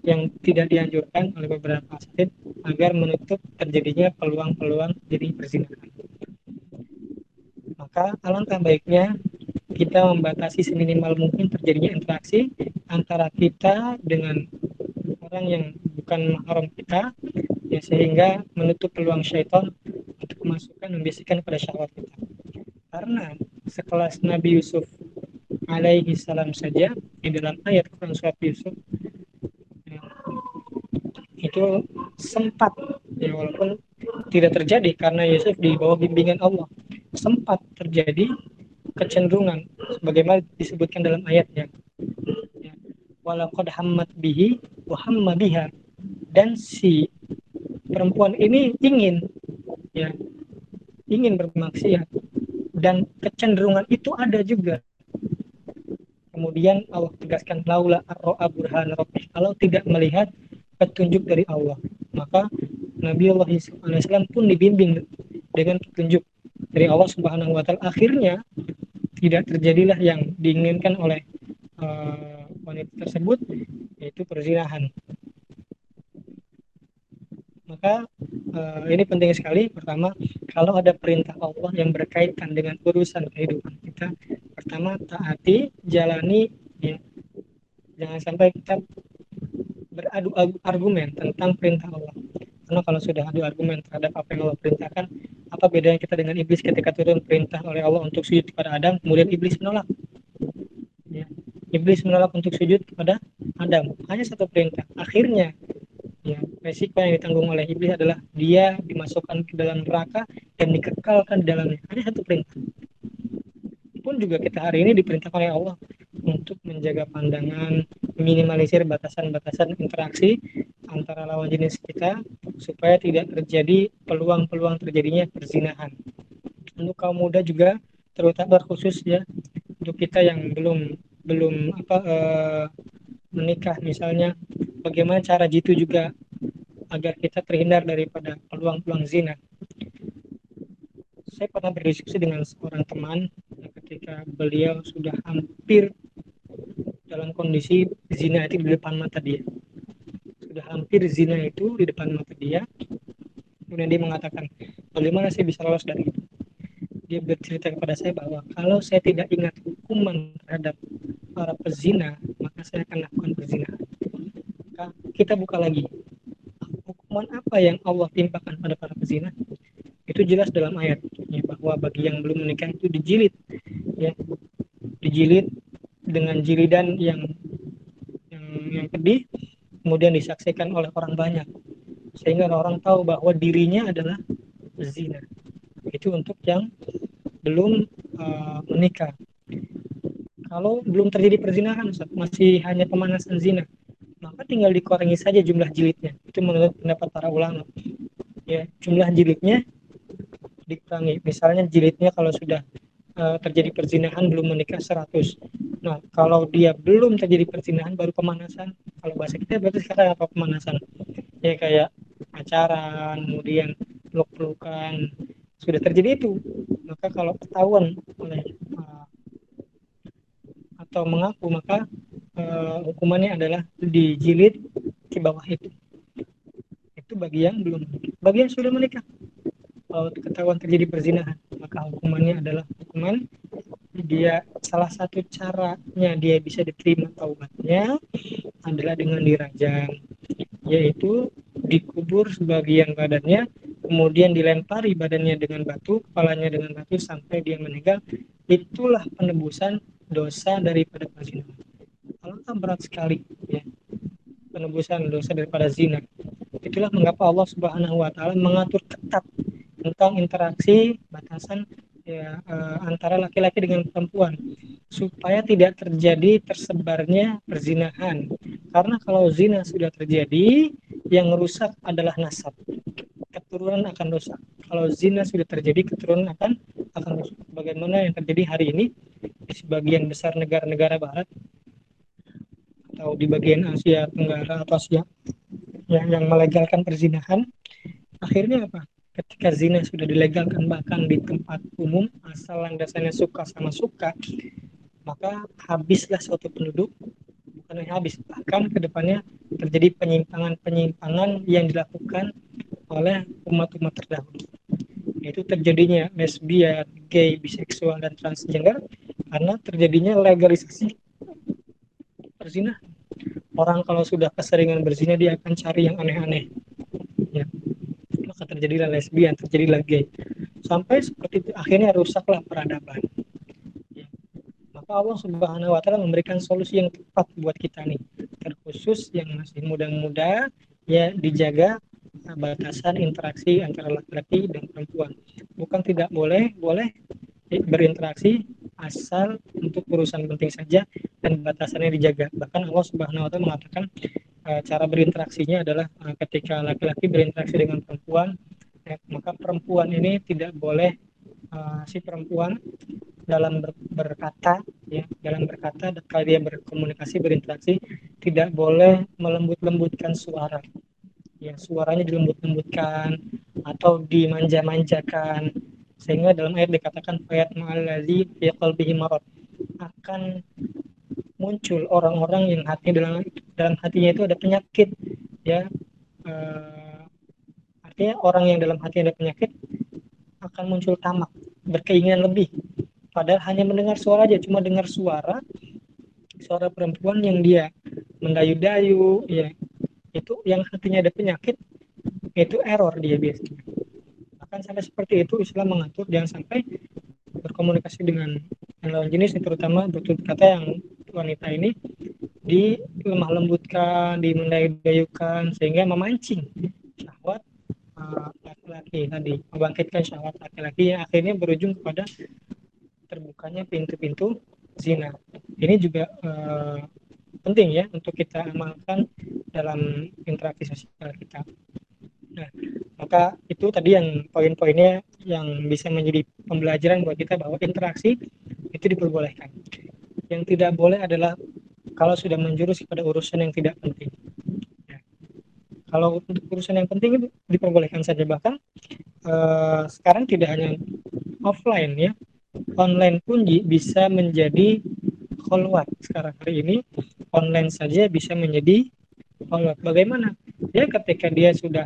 yang tidak dianjurkan oleh beberapa asatid agar menutup terjadinya peluang-peluang jadi perzinahan. Maka alangkah baiknya kita membatasi seminimal mungkin terjadinya interaksi antara kita dengan orang yang bukan mahram kita, ya, sehingga menutup peluang syaitan untuk memasukkan, membisikkan kepada syahwat kita. Karena sekelas Nabi Yusuf alaihi salam saja di dalam ayat Quran surat Yusuf ya, itu sempat ya, walaupun tidak terjadi karena Yusuf di bawah bimbingan Allah, sempat terjadi kecenderungan sebagaimana disebutkan dalam ayatnya ya, walaqad hammat bihi wa hamma biha, dan si perempuan ini ingin ya ingin bermaksiat dan kecenderungan itu ada juga. Kemudian Allah tegaskan laula ar-ra'a burhan rabbih, kalau tidak melihat petunjuk dari Allah, maka Nabi Allah shallallahu alaihi wasallam pun dibimbing dengan petunjuk dari Allah Subhanahu wa taala. Akhirnya tidak terjadilah yang diinginkan oleh uh, wanita tersebut, yaitu perzinahan. Maka uh, ini penting sekali. Pertama, kalau ada perintah Allah yang berkaitan dengan urusan kehidupan kita, pertama taati, jalani ya. Jangan sampai kita beradu argumen tentang perintah Allah. Karena kalau sudah adu argumen terhadap apa yang Allah perintahkan, apa bedanya kita dengan iblis ketika turun perintah oleh Allah untuk sujud kepada Adam, kemudian iblis menolak ya. Iblis menolak untuk sujud kepada Adam, hanya satu perintah. Akhirnya ya, resiko yang ditanggung oleh iblis adalah dia dimasukkan ke dalam neraka dan dikekalkan di dalamnya. Hanya satu perintah. Pun juga kita hari ini diperintahkan oleh Allah untuk menjaga pandangan, minimalisir batasan-batasan interaksi antara lawan jenis kita supaya tidak terjadi peluang-peluang terjadinya perzinahan. Untuk kaum muda juga terutama khusus ya, untuk kita yang belum belum apa eh, menikah misalnya, bagaimana cara jitu juga agar kita terhindar daripada peluang-peluang zina. Saya pernah berdiskusi dengan seorang teman ya, ketika beliau sudah hampir dalam kondisi zina itu di depan mata dia. Sudah hampir zina itu di depan mata dia. Kemudian dia mengatakan, bagaimana saya bisa lolos dari itu? Dia bercerita kepada saya bahwa kalau saya tidak ingat hukuman terhadap para pezina, maka saya akan lakukan perzinahan. Kita buka lagi. Hukuman apa yang Allah timpakan pada para pezina? Itu jelas dalam ayat ya, bahwa bagi yang belum menikah itu dijilid ya. Dijilid dengan jilidan yang yang yang pedih, kemudian disaksikan oleh orang banyak sehingga orang tahu bahwa dirinya adalah zina. Itu untuk yang belum uh, menikah. Kalau belum terjadi perzinahan, masih hanya pemanasan zina, maka tinggal dikurangi saja jumlah jilidnya. Itu menurut pendapat para ulama. Ya, jumlah jilidnya dikurangi. Misalnya jilidnya kalau sudah uh, terjadi perzinahan belum menikah seratus. Nah, kalau dia belum terjadi perzinahan baru pemanasan. Kalau bahasa kita berarti sekarang apa pemanasan? Ya kayak pacaran, kemudian peluk-pelukan. Sudah terjadi itu, maka kalau ketahuan oleh uh, atau mengaku, maka uh, hukumannya adalah dijilid ke bawah itu. Itu bagi yang belum menikah. Bagi yang sudah menikah, kalau ketahuan terjadi perzinahan, maka hukumannya adalah hukuman. Dia salah satu caranya dia bisa diterima taubatnya adalah dengan dirajam, yaitu dikubur sebagian badannya, kemudian dilempari badannya dengan batu, kepalanya dengan batu sampai dia meninggal. Itulah penebusan dosa daripada perzinahan. Allah kan berat sekali ya, penebusan dosa daripada zina. Itulah mengapa Allah Subhanahu wa taala mengatur ketat tentang interaksi, batasan ya, eh, antara laki-laki dengan perempuan supaya tidak terjadi tersebarnya perzinahan. Karena kalau zina sudah terjadi, yang rusak adalah nasab. Keturunan akan rusak. Kalau zina sudah terjadi, keturunan akan akan rusak. Bagaimana yang terjadi hari ini di sebagian besar negara-negara barat atau di bagian Asia Tenggara atau Asia yang, yang melegalkan perzinahan, akhirnya apa? Ketika zina sudah dilegalkan bahkan di tempat umum, asal landasannya suka sama suka, maka habislah suatu penduduk. Bukan hanya habis, bahkan kedepannya terjadi penyimpangan-penyimpangan yang dilakukan oleh umat-umat terdahulu. Yaitu terjadinya lesbian, gay, biseksual, dan transgender karena terjadinya legalisasi perzinahan. Orang kalau sudah keseringan berzina, dia akan cari yang aneh-aneh ya. Maka terjadilah lesbian, terjadilah gay, sampai seperti itu, akhirnya rusaklah peradaban ya. Maka Allah Subhanahu wa taala memberikan solusi yang tepat buat kita nih, terkhusus yang masih muda-muda ya, dijaga batasan interaksi antara laki-laki dan perempuan. Bukan tidak boleh, boleh berinteraksi asal untuk urusan penting saja dan batasannya dijaga. Bahkan Allah Subhanahu wa taala mengatakan cara berinteraksinya adalah ketika laki-laki berinteraksi dengan perempuan, ya, maka perempuan ini tidak boleh uh, si perempuan dalam ber, berkata, ya, dalam berkata dan kalau dia berkomunikasi berinteraksi tidak boleh melembut-lembutkan suara, ya, suaranya dilembut-lembutkan atau dimanja-manjakan, sehingga dalam ayat dikatakan ayat ma'allazi fi qalbihi marad, akan muncul orang-orang yang hati dalam dalam hatinya itu ada penyakit ya. E, artinya orang yang dalam hati ada penyakit akan muncul tamak, berkeinginan lebih, padahal hanya mendengar suara aja, cuma dengar suara suara perempuan yang dia mendayu-dayu ya, itu yang hatinya ada penyakit, itu error dia biasanya. Bahkan sampai seperti itu Islam mengatur, jangan sampai berkomunikasi dengan lawan jenis, terutama bertutur kata yang wanita ini dilemah lembutkan, dimendayu-dayukan, sehingga memancing syahwat uh, laki-laki tadi, membangkitkan syahwat laki-laki yang akhirnya berujung kepada terbukanya pintu-pintu zina. Ini juga uh, penting ya untuk kita amalkan dalam interaksi sosial kita. Nah, maka itu tadi yang poin-poinnya yang bisa menjadi pembelajaran buat kita bahwa interaksi itu diperbolehkan. Yang tidak boleh adalah kalau sudah menjurus kepada urusan yang tidak penting. Ya. Kalau untuk urusan yang penting itu diperbolehkan saja, bahkan eh, sekarang tidak hanya offline ya, online pun bisa menjadi kholwat. Sekarang hari ini online saja bisa menjadi kholwat. Bagaimana? Ya ketika dia sudah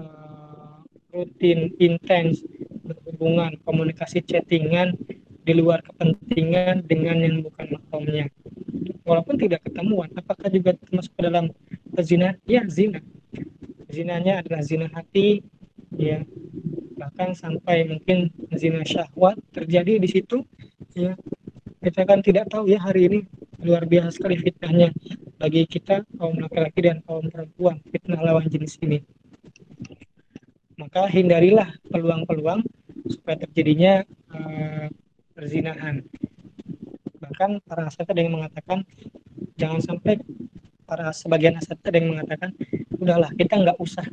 eh, rutin, intens berhubungan, komunikasi chattingan di luar kepentingan dengan yang bukan atau menyangkut. Walaupun tidak ketemuan, apakah juga termasuk dalam zina? Ya, zina. Zinanya adalah zina hati, ya, bahkan sampai mungkin zina syahwat terjadi di situ, ya. Kita kan tidak tahu ya, hari ini luar biasa sekali fitnahnya bagi kita kaum laki-laki dan kaum perempuan, fitnah lawan jenis ini. Maka hindarilah peluang-peluang supaya terjadinya uh, perzinahan. Bahkan para asatidz ada yang mengatakan, jangan sampai para sebagian asatidz ada yang mengatakan, udahlah kita nggak usah,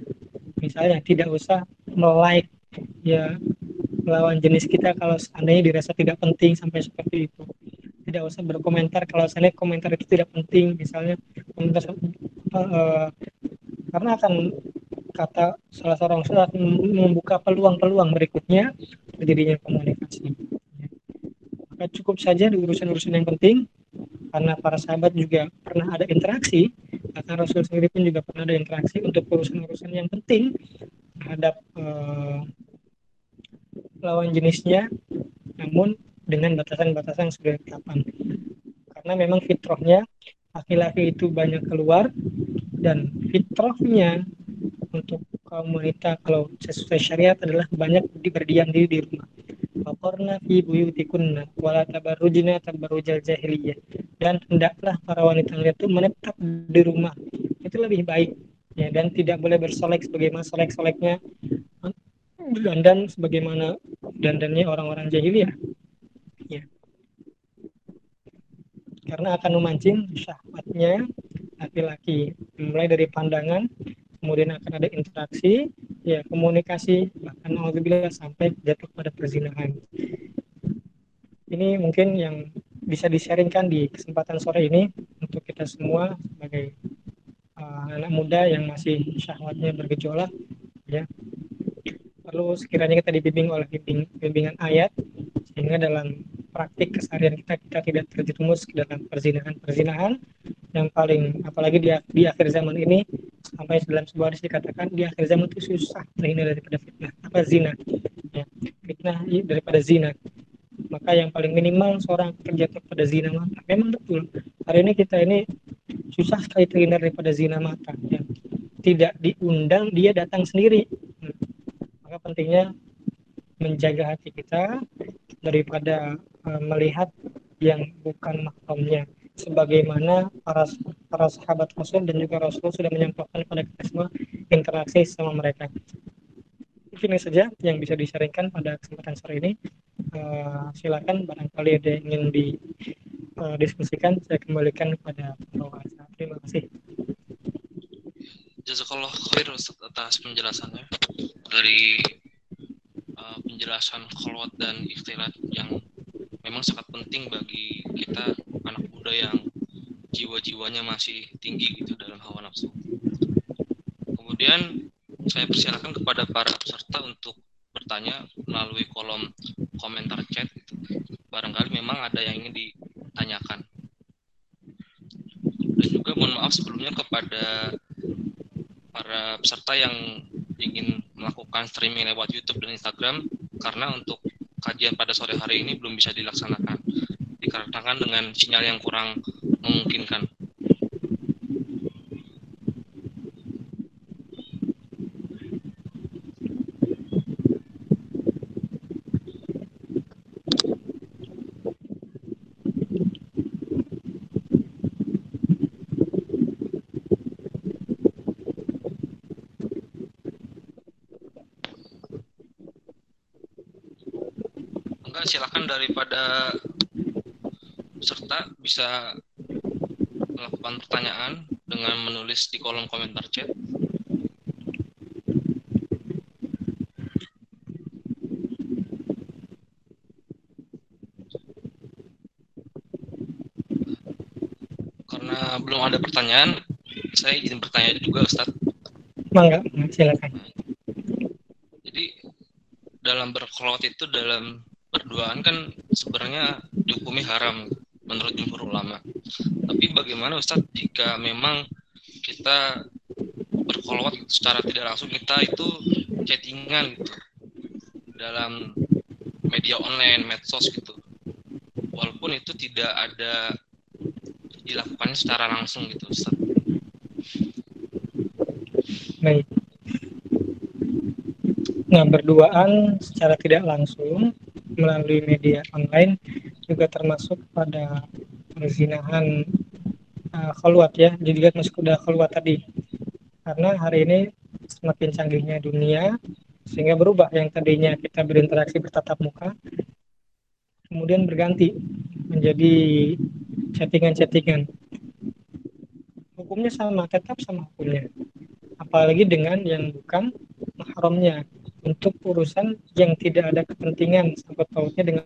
misalnya tidak usah melike ya lawan jenis kita kalau seandainya dirasa tidak penting, sampai seperti itu. Tidak usah berkomentar kalau seandainya komentar itu tidak penting, misalnya komentar uh, uh, karena akan, kata salah seorang ustadz, membuka peluang-peluang berikutnya terjadinya komunikasi. Maka cukup saja di urusan-urusan yang penting, karena para sahabat juga pernah ada interaksi, karena Rasul sendiri pun juga pernah ada interaksi untuk urusan-urusan yang penting terhadap eh, lawan jenisnya, namun dengan batasan-batasan yang sudah ditetapkan. Karena memang fitrahnya laki-laki itu banyak keluar, dan fitrahnya untuk kaum wanita kalau sesuai syariat adalah banyak berdiam diri di rumah. Waqarna fi buyutikunna wala tabarrujna tabarrujal jahiliyah. Dan hendaklah para wanita itu menetap di rumah. Itu lebih baik. Ya, dan tidak boleh bersolek sebagaimana solek-soleknya dandan sebagaimana dandannya orang-orang jahiliyah. Ya. Karena akan memancing syahwatnya laki-laki, mulai dari pandangan, kemudian akan ada interaksi, ya, komunikasi, bahkan alhamdulillah sampai jatuh pada perzinahan. Ini mungkin yang bisa di-sharingkan di kesempatan sore ini untuk kita semua sebagai uh, anak muda yang masih syahwatnya bergejolak, ya. Perlu sekiranya kita dibimbing oleh bimbing, bimbingan ayat, sehingga dalam praktik keseharian kita, kita tidak terjerumus ke dalam perzinahan-perzinahan yang paling, apalagi di, di akhir zaman ini, sampai dalam sebuah hadis dikatakan di akhir zaman itu susah terhindar daripada fitnah, apa zina, ya, fitnah daripada zina. Maka yang paling minimal seorang terjatuh pada zina mata. Memang betul, hari ini kita ini susah sekali terhindar daripada zina mata, ya. Tidak diundang, dia datang sendiri. Maka pentingnya menjaga hati kita daripada uh, melihat yang bukan mahramnya, sebagaimana para para sahabat Rasul dan juga Rasul sudah menyampaikan kepada kita semua interaksi sama mereka. Ini saja yang bisa disaringkan pada kesempatan sore ini. Uh, silakan barangkali ada yang ingin didiskusikan, uh, saya kembalikan kepada pengawas. Terima kasih. Jazakallah khair Ustaz atas penjelasannya dari penjelasan khalwat dan ikhtilat yang memang sangat penting bagi kita anak muda yang jiwa-jiwanya masih tinggi gitu dalam hawa nafsu. Kemudian saya persilakan kepada para peserta untuk bertanya melalui kolom komentar chat gitu. Barangkali memang ada yang ingin ditanyakan. Dan juga mohon maaf sebelumnya kepada para peserta yang ingin melakukan streaming lewat YouTube dan Instagram, karena untuk kajian pada sore hari ini belum bisa dilaksanakan dikarenakan dengan sinyal yang kurang memungkinkan. Silakan daripada peserta bisa melakukan pertanyaan dengan menulis di kolom komentar chat. Karena belum ada pertanyaan, saya izin bertanya juga, Ustadz. Mangga, silakan. Jadi dalam berkholwat itu, dalam berduaan kan sebenarnya dihukumi haram menurut jumhur ulama. Tapi bagaimana Ustadz jika memang kita berkholwat secara tidak langsung, kita itu chattingan gitu dalam media online, medsos gitu, walaupun itu tidak ada dilakukan secara langsung gitu, Ustaz. Baik. Nah, berduaan secara tidak langsung melalui media online juga termasuk pada perzinahan uh, khalwat ya, jadi masuk udah khalwat tadi. Karena hari ini semakin canggihnya dunia, sehingga berubah yang tadinya kita berinteraksi bertatap muka, kemudian berganti menjadi chattingan-chattingan. Hukumnya sama, tetap sama hukumnya. Apalagi dengan yang bukan mahramnya, untuk urusan yang tidak ada kepentingan sangkut pautnya dengan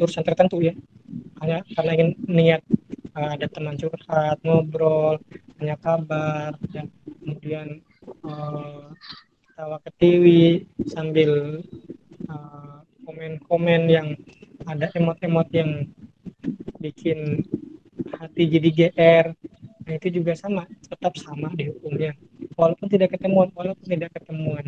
urusan tertentu ya. Hanya karena ingin niat uh, ada teman curhat, ngobrol, tanya kabar, dan kemudian uh, tawa ke T V sambil uh, komen-komen yang ada emot-emot yang bikin hati jadi G R. Nah itu juga sama, tetap sama di hukumnya, walaupun tidak ketemuan, walaupun tidak ketemuan.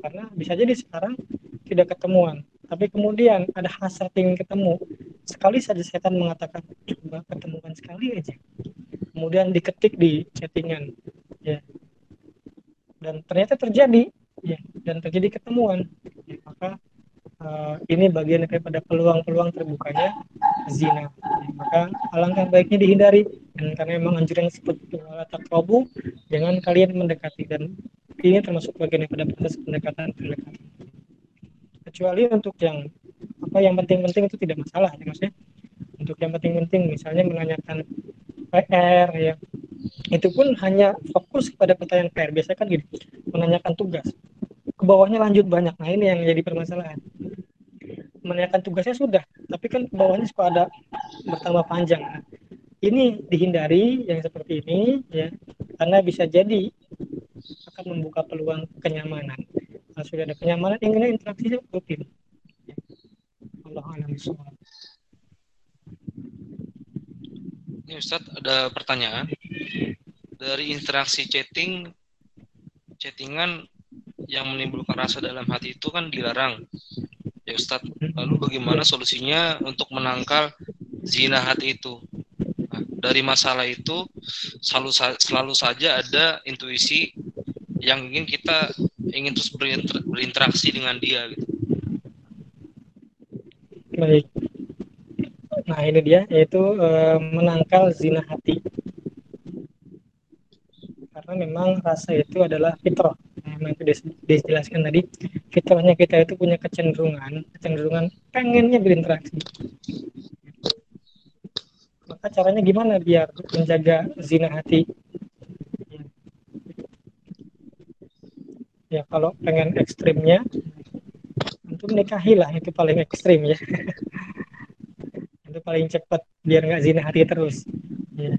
Karena bisa jadi sekarang tidak ketemuan, tapi kemudian ada hasrat ingin ketemu. Sekali saja setan mengatakan, coba ketemukan sekali aja. Kemudian diketik di chattingan, ya. Dan ternyata terjadi, ya. Dan terjadi ketemuan, ya, maka Uh, ini bagian daripada peluang-peluang terbukanya zina. Maka alangkah baiknya dihindari, dan karena memang anjuran seperti taqrabu, jangan kalian mendekati, dan ini termasuk bagian daripada proses pendekatan-pendekatan. Kecuali untuk yang apa yang penting-penting itu tidak masalah, ya, maksudnya untuk yang penting-penting misalnya menanyakan P R ya. Itu pun hanya fokus kepada pertanyaan P R. Biasanya kan gini, menanyakan tugas. Ke bawahnya lanjut banyak. Nah, ini yang jadi permasalahan. Menanyakan tugasnya sudah, tapi kan ke bawahnya suka ada bertambah panjang. Nah, ini dihindari yang seperti ini ya, karena bisa jadi akan membuka peluang kenyamanan. Kalau sudah ada kenyamanan, inginnya interaksinya rutin. Allahu a'lam bishawab. Ini Ustaz ada pertanyaan. Dari interaksi chatting chattingan yang menimbulkan rasa dalam hati itu kan dilarang ya Ustadz, lalu bagaimana solusinya untuk menangkal zina hati itu? Nah, dari masalah itu selalu, selalu saja ada intuisi yang ingin kita ingin terus berinter, berinteraksi dengan dia gitu. Baik, nah ini dia, yaitu e, menangkal zina hati, karena memang rasa itu adalah fitrah. Yang itu dijelaskan tadi, fitrahnya kita itu punya kecenderungan kecenderungan pengennya berinteraksi. Maka caranya gimana biar menjaga zina hati ya? Kalau pengen ekstrimnya itu menikahilah, itu paling ekstrim ya. Itu paling cepat biar nggak zina hati terus ya.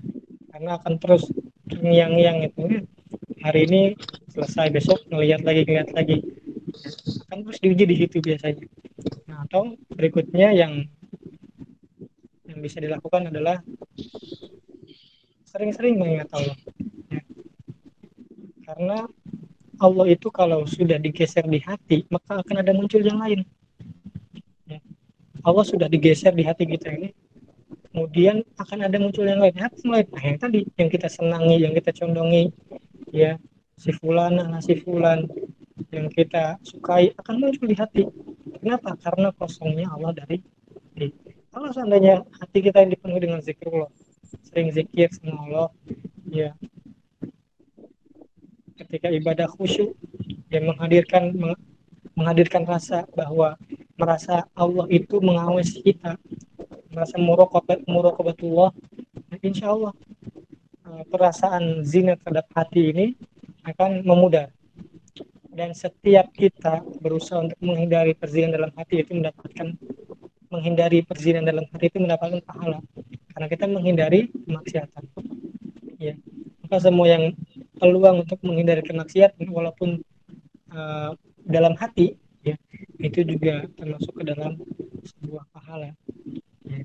Karena akan terus terngiang-ngiang itu ya. Hari ini selesai, besok ngelihat lagi, ngelihat lagi, akan terus diuji di situ biasanya. Nah, atau berikutnya yang yang bisa dilakukan adalah sering-sering mengingat Allah ya. Karena Allah itu kalau sudah digeser di hati, maka akan ada muncul yang lain ya. Allah sudah digeser di hati kita ini, kemudian akan ada muncul yang lain, hati lain. Nah, yang tadi yang kita senangi, yang kita condongi ya, si fulan, nah si fulan yang kita sukai akan muncul di hati. Kenapa? Karena kosongnya Allah dari hati. Kalau seandainya hati kita yang dipenuhi dengan zikrullah, sering zikir sama Allah ya, ketika ibadah khusyuk yang menghadirkan menghadirkan rasa bahwa merasa Allah itu mengawasi kita, merasa muraqabah, muraqabatullah, insya Allah perasaan zina terhadap hati ini akan memudar. Dan setiap kita berusaha untuk menghindari perzinahan dalam hati itu mendapatkan menghindari perzinahan dalam hati itu mendapatkan pahala, karena kita menghindari kemaksiatan ya. Maka semua yang peluang untuk menghindari kemaksiatan walaupun uh, dalam hati ya, itu juga termasuk ke dalam sebuah pahala ya.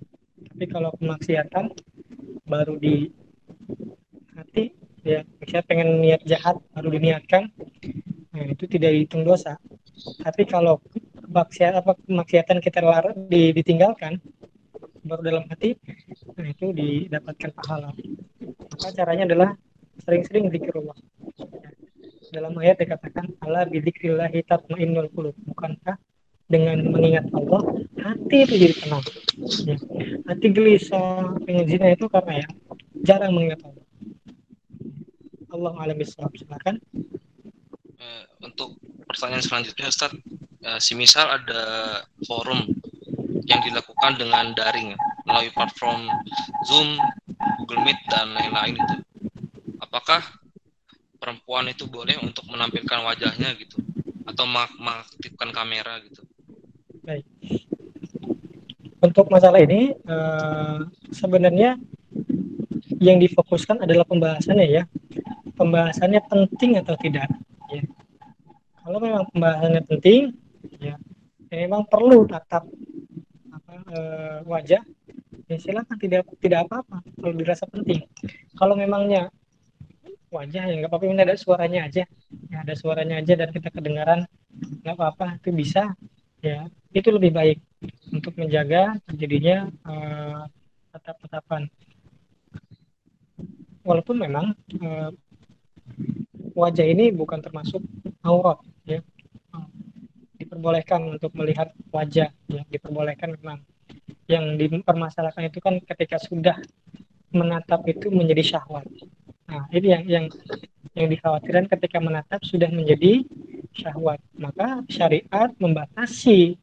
Tapi kalau kemaksiatan baru di hati ya, misalnya pengen niat jahat baru diniatkan, nah itu tidak dihitung dosa. Tapi kalau kemaksiatan, apa, kemaksiatan kita larang, ditinggalkan baru dalam hati, zikir itu didapatkan pahala. Maka caranya adalah sering-sering zikirullah. Dalam ayat dikatakan ala bizikrillahi tatma'innul qulub. Bukankah dengan mengingat Allah hati itu jadi tenang. Ya. Hati gelisah pengen zina itu karena ya jarang mengingat Allah. Allahu a'lam bishawab. Silakan. Uh, untuk pertanyaan selanjutnya Ustaz, uh, semisal ada forum yang dilakukan dengan daring melalui platform Zoom, Google Meet dan lain-lain itu. Apakah perempuan itu boleh untuk menampilkan wajahnya gitu atau mengaktifkan kamera gitu? Baik. Untuk masalah ini uh, sebenarnya yang difokuskan adalah pembahasannya ya. Pembahasannya penting atau tidak ya. Kalau memang pembahasannya penting ya, memang perlu tatap wajah, ya silakan, tidak tidak apa-apa kalau dirasa penting. Kalau memangnya wajah yang nggak apa-apa, ini ada suaranya aja, ya, ada suaranya aja dan kita kedengaran nggak apa-apa, itu bisa, ya itu lebih baik untuk menjaga terjadinya eh, tatap-tatapan. Walaupun memang eh, wajah ini bukan termasuk aurat, ya diperbolehkan untuk melihat wajah, ya diperbolehkan memang. Yang dipermasalahkan itu kan ketika sudah menatap itu menjadi syahwat. Nah, ini yang yang yang dikhawatirkan ketika menatap sudah menjadi syahwat. Maka syariat membatasi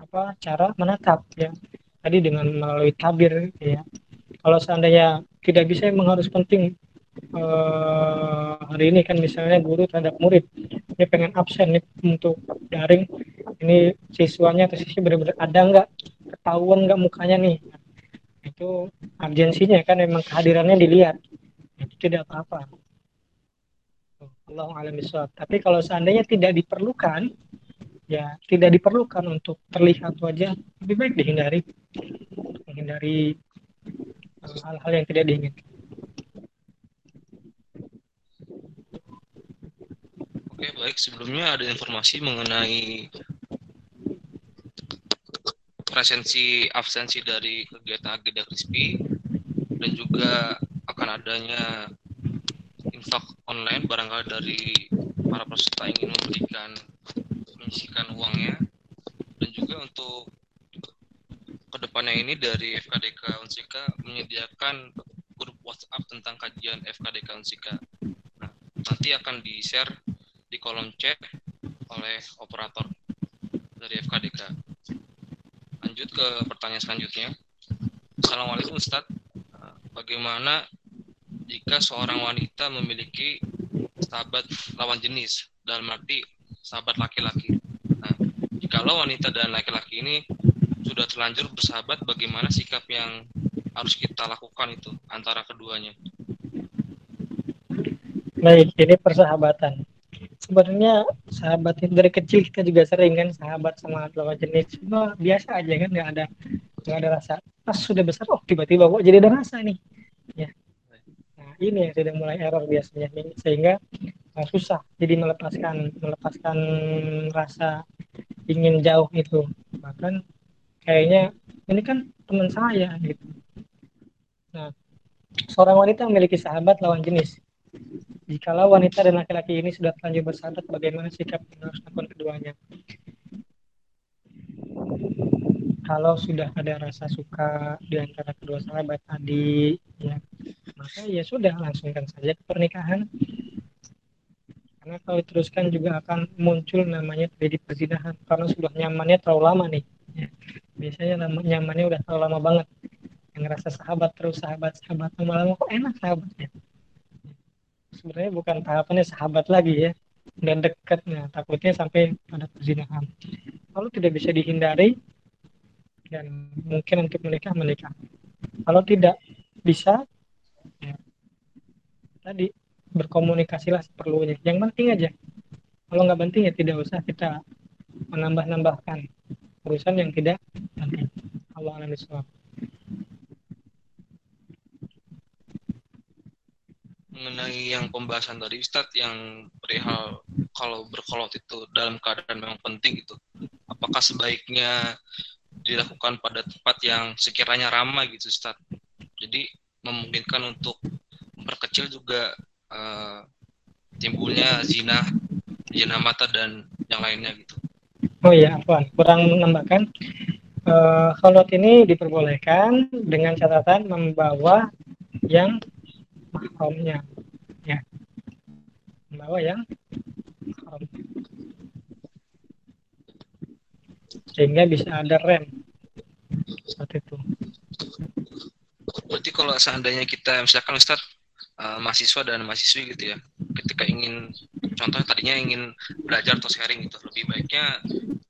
apa cara menatap ya. Tadi dengan melalui tabir ya. Kalau seandainya tidak bisa memang harus penting eh, hari ini kan misalnya guru terhadap murid. Ini pengen absen nih untuk daring. Ini siswanya atau siswi benar-benar ada nggak ketahuan nggak mukanya nih, itu urgensinya kan memang kehadirannya dilihat, itu tidak apa-apa. Allahu a'lam bishawab. Tapi kalau seandainya tidak diperlukan, ya tidak diperlukan untuk terlihat wajah, lebih baik dihindari, menghindari hal-hal yang tidak diinginkan. Oke baik, sebelumnya ada informasi mengenai presensi absensi dari kegiatan agenda Krispi dan juga akan adanya infak online barangkali dari para peserta ingin memberikan mengisikan uangnya, dan juga untuk kedepannya ini dari F K D K UNSIKA menyediakan grup WhatsApp tentang kajian F K D K UNSIKA. Nah, nanti akan di-share di kolom chat oleh operator dari F K D K. Lanjut ke pertanyaan selanjutnya. Assalamualaikum Ustadz, bagaimana jika seorang wanita memiliki sahabat lawan jenis, dalam arti sahabat laki-laki? Nah, jikalau wanita dan laki-laki ini sudah terlanjur bersahabat, bagaimana sikap yang harus kita lakukan itu antara keduanya? Baik, ini persahabatan. Sebenarnya sahabat dari kecil kita juga sering kan sahabat sama lawan jenis, cuma biasa aja kan, nggak ada nggak ada rasa. Pas sudah besar, oh tiba-tiba kok jadi ada rasa nih, ya. Nah ini yang sudah mulai error biasanya, sehingga uh, susah jadi melepaskan melepaskan rasa ingin jauh itu. Bahkan kayaknya ini kan teman saya gitu. Nah, seorang wanita memiliki sahabat lawan jenis. Jikalau wanita dan laki-laki ini sudah terlanjur bersahabat, bagaimana sikap yang harus dilakukan keduanya? Kalau sudah ada rasa suka di antara kedua sahabat tadi, ya, maka ya sudah langsungkan saja ke pernikahan. Karena kalau diteruskan juga akan muncul namanya terjadi perzinahan, karena sudah nyamannya terlalu lama nih. Ya. Biasanya nyamannya udah terlalu lama banget. Yang rasa sahabat terus sahabat-sahabat, lama-lama kok enak sahabatnya. Sebenarnya bukan tahapannya sahabat lagi ya, dan dekatnya takutnya sampai pada perzinahan. Kalau tidak bisa dihindari dan mungkin untuk menikah menikah. Kalau tidak bisa, ya, tadi berkomunikasilah seperlunya. Yang penting aja. Kalau nggak penting ya tidak usah kita menambah-nambahkan urusan yang tidak penting. Allahu a'lam bishawab. Mengenai yang pembahasan tadi Ustadz yang perihal kalau berkolot itu dalam keadaan memang penting itu, apakah sebaiknya dilakukan pada tempat yang sekiranya ramai gitu, Ustadz. Jadi memungkinkan untuk memperkecil juga uh, timbulnya zina, zina mata dan yang lainnya gitu. Oh iya, Puan, kurang menambahkan. Uh, kholwat ini diperbolehkan dengan catatan membawa yang mahramnya, ya. Membawa yang mahram. Sehingga bisa ada rem seperti itu. Berarti kalau seandainya kita misalkan Ustaz uh, mahasiswa dan mahasiswi gitu ya, ketika ingin contohnya tadinya ingin belajar atau sharing gitu, lebih baiknya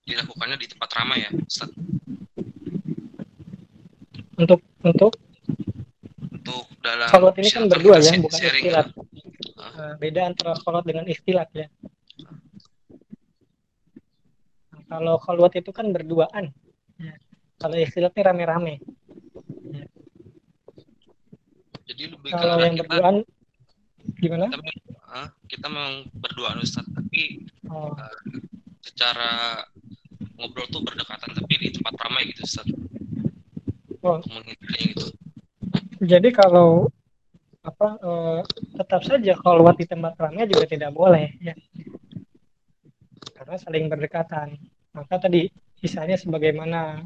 dilakukannya di tempat ramai ya, Ustaz. Untuk untuk untuk dalam kholwat ini kan berdua ya, bukan ikhtilat. Uh, beda antara kholwat dengan ikhtilat ya. Kalau kholwat itu kan berduaan. Ya. Kalau ikhtilatnya rame-rame. Ya. Jadi lebih kalau yang kita, berduaan gimana? Kita, kita memang berduaan Ustaz, tapi oh. uh, secara ngobrol tuh berdekatan tapi di tempat ramai gitu Ustaz. Oh. Gitu. Jadi kalau apa uh, tetap saja kholwat di tempat ramai juga tidak boleh ya. Karena saling berdekatan. Maka tadi kisahnya sebagaimana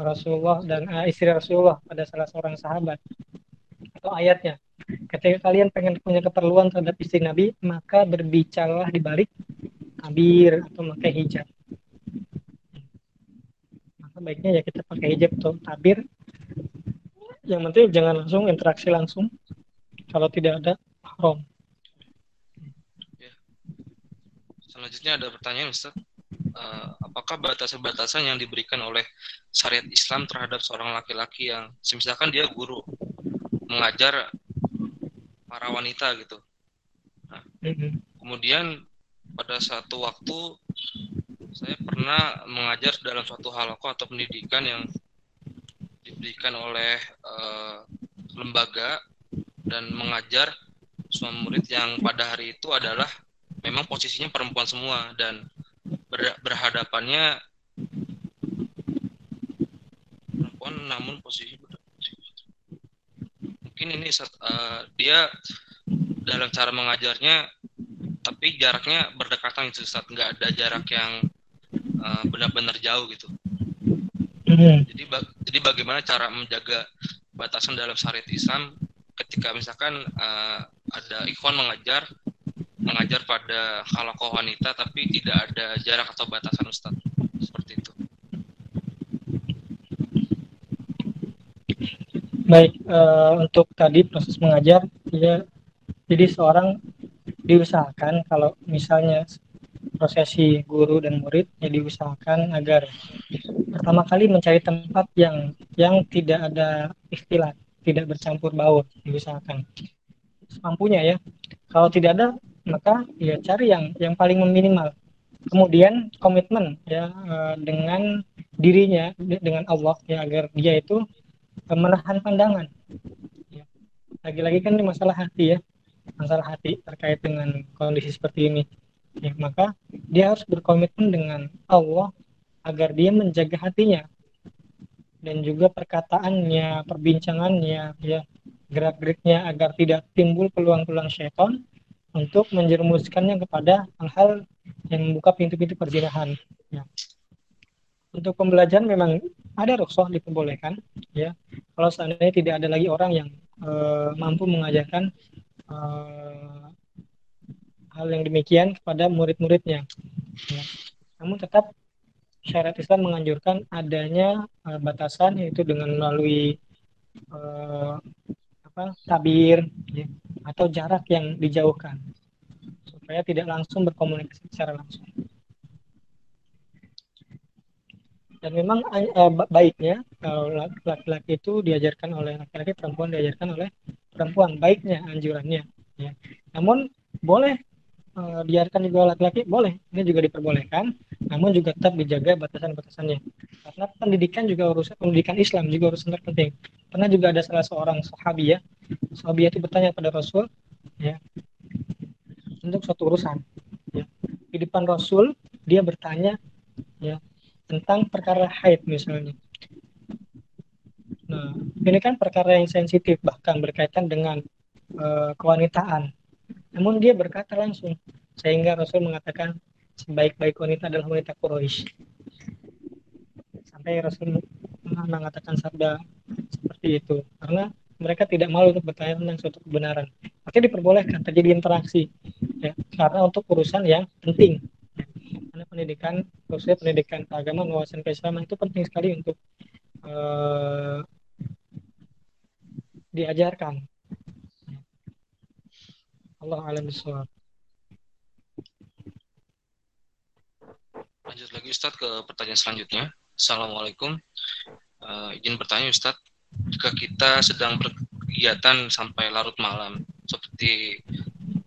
Rasulullah dan uh, istri Rasulullah pada salah seorang sahabat atau ayatnya, ketika kalian pengen punya keperluan terhadap istri Nabi maka berbicaralah di balik kabir atau memakai hijab. Maka baiknya ya kita pakai hijab atau tabir. Yang penting jangan langsung interaksi langsung kalau tidak ada mahram. Selanjutnya ada pertanyaan Ustaz, uh, apakah batasan-batasan yang diberikan oleh syariat Islam terhadap seorang laki-laki yang misalkan dia guru mengajar para wanita gitu, nah, mm-hmm. kemudian pada suatu waktu saya pernah mengajar dalam suatu halaqah atau pendidikan yang diberikan oleh uh, lembaga dan mengajar semua murid yang pada hari itu adalah memang posisinya perempuan semua dan ber, berhadapannya perempuan namun posisi mungkin ini saat, uh, dia dalam cara mengajarnya tapi jaraknya berdekatan itu saat nggak ada jarak yang uh, benar-benar jauh gitu. Mm-hmm. Jadi ba jadi bagaimana cara menjaga batasan dalam syariat Islam ketika misalkan uh, ada ikhwan mengajar mengajar pada halaqah wanita tapi tidak ada jarak atau batasan Ustaz seperti itu. Baik, uh, untuk tadi proses mengajar ya, jadi seorang diusahakan kalau misalnya prosesi guru dan murid ya diusahakan agar pertama kali mencari tempat yang yang tidak ada ikhtilat, tidak bercampur baur, diusahakan semampunya ya. Kalau tidak ada maka ya cari yang yang paling meminimal. Kemudian komitmen ya dengan dirinya, dengan Allah ya, agar dia itu menahan pandangan. Lagi-lagi kan ini masalah hati ya, masalah hati terkait dengan kondisi seperti ini. Ya, maka dia harus berkomitmen dengan Allah agar dia menjaga hatinya dan juga perkataannya, perbincangannya, ya gerak-geriknya agar tidak timbul peluang-peluang syaitan untuk menjerumuskannya kepada hal-hal yang membuka pintu-pintu perzinahan. Ya. Untuk pembelajaran memang ada rukhsah diperbolehkan, ya. Kalau seandainya tidak ada lagi orang yang e, mampu mengajarkan e, hal yang demikian kepada murid-muridnya, ya. Namun tetap syariat Islam menganjurkan adanya e, batasan yaitu dengan melalui e, apa tabir, ya, atau jarak yang dijauhkan supaya tidak langsung berkomunikasi secara langsung. Dan memang eh, baiknya kalau laki-laki itu diajarkan oleh laki-laki, perempuan diajarkan oleh perempuan, baiknya anjurannya ya. Namun boleh eh, diajarkan juga laki-laki, boleh, ini juga diperbolehkan, namun juga tetap dijaga batasan-batasannya karena pendidikan juga urusan, pendidikan Islam juga urusan terpenting. Pernah juga ada salah seorang sahabi ya, sahabi itu bertanya pada Rasul ya untuk suatu urusan ya. Di depan Rasul dia bertanya ya tentang perkara haid misalnya. ini kan perkara yang sensitif, bahkan berkaitan dengan uh, kewanitaan. Namun dia berkata langsung, sehingga Rasul mengatakan sebaik-baik wanita adalah wanita Quraisy. Sampai Rasul mengatakan sabda seperti itu, karena mereka tidak malu untuk bertanya tentang suatu kebenaran. Artinya diperbolehkan terjadi interaksi, ya, karena untuk urusan yang penting. Karena pendidikan, khususnya pendidikan agama, wawasan keislaman itu penting sekali untuk uh, diajarkan. Allahu a'lam bishawab. Lanjut lagi Ustadz ke pertanyaan selanjutnya. Assalamualaikum. Uh, izin bertanya Ustadz, jika kita sedang berkegiatan sampai larut malam seperti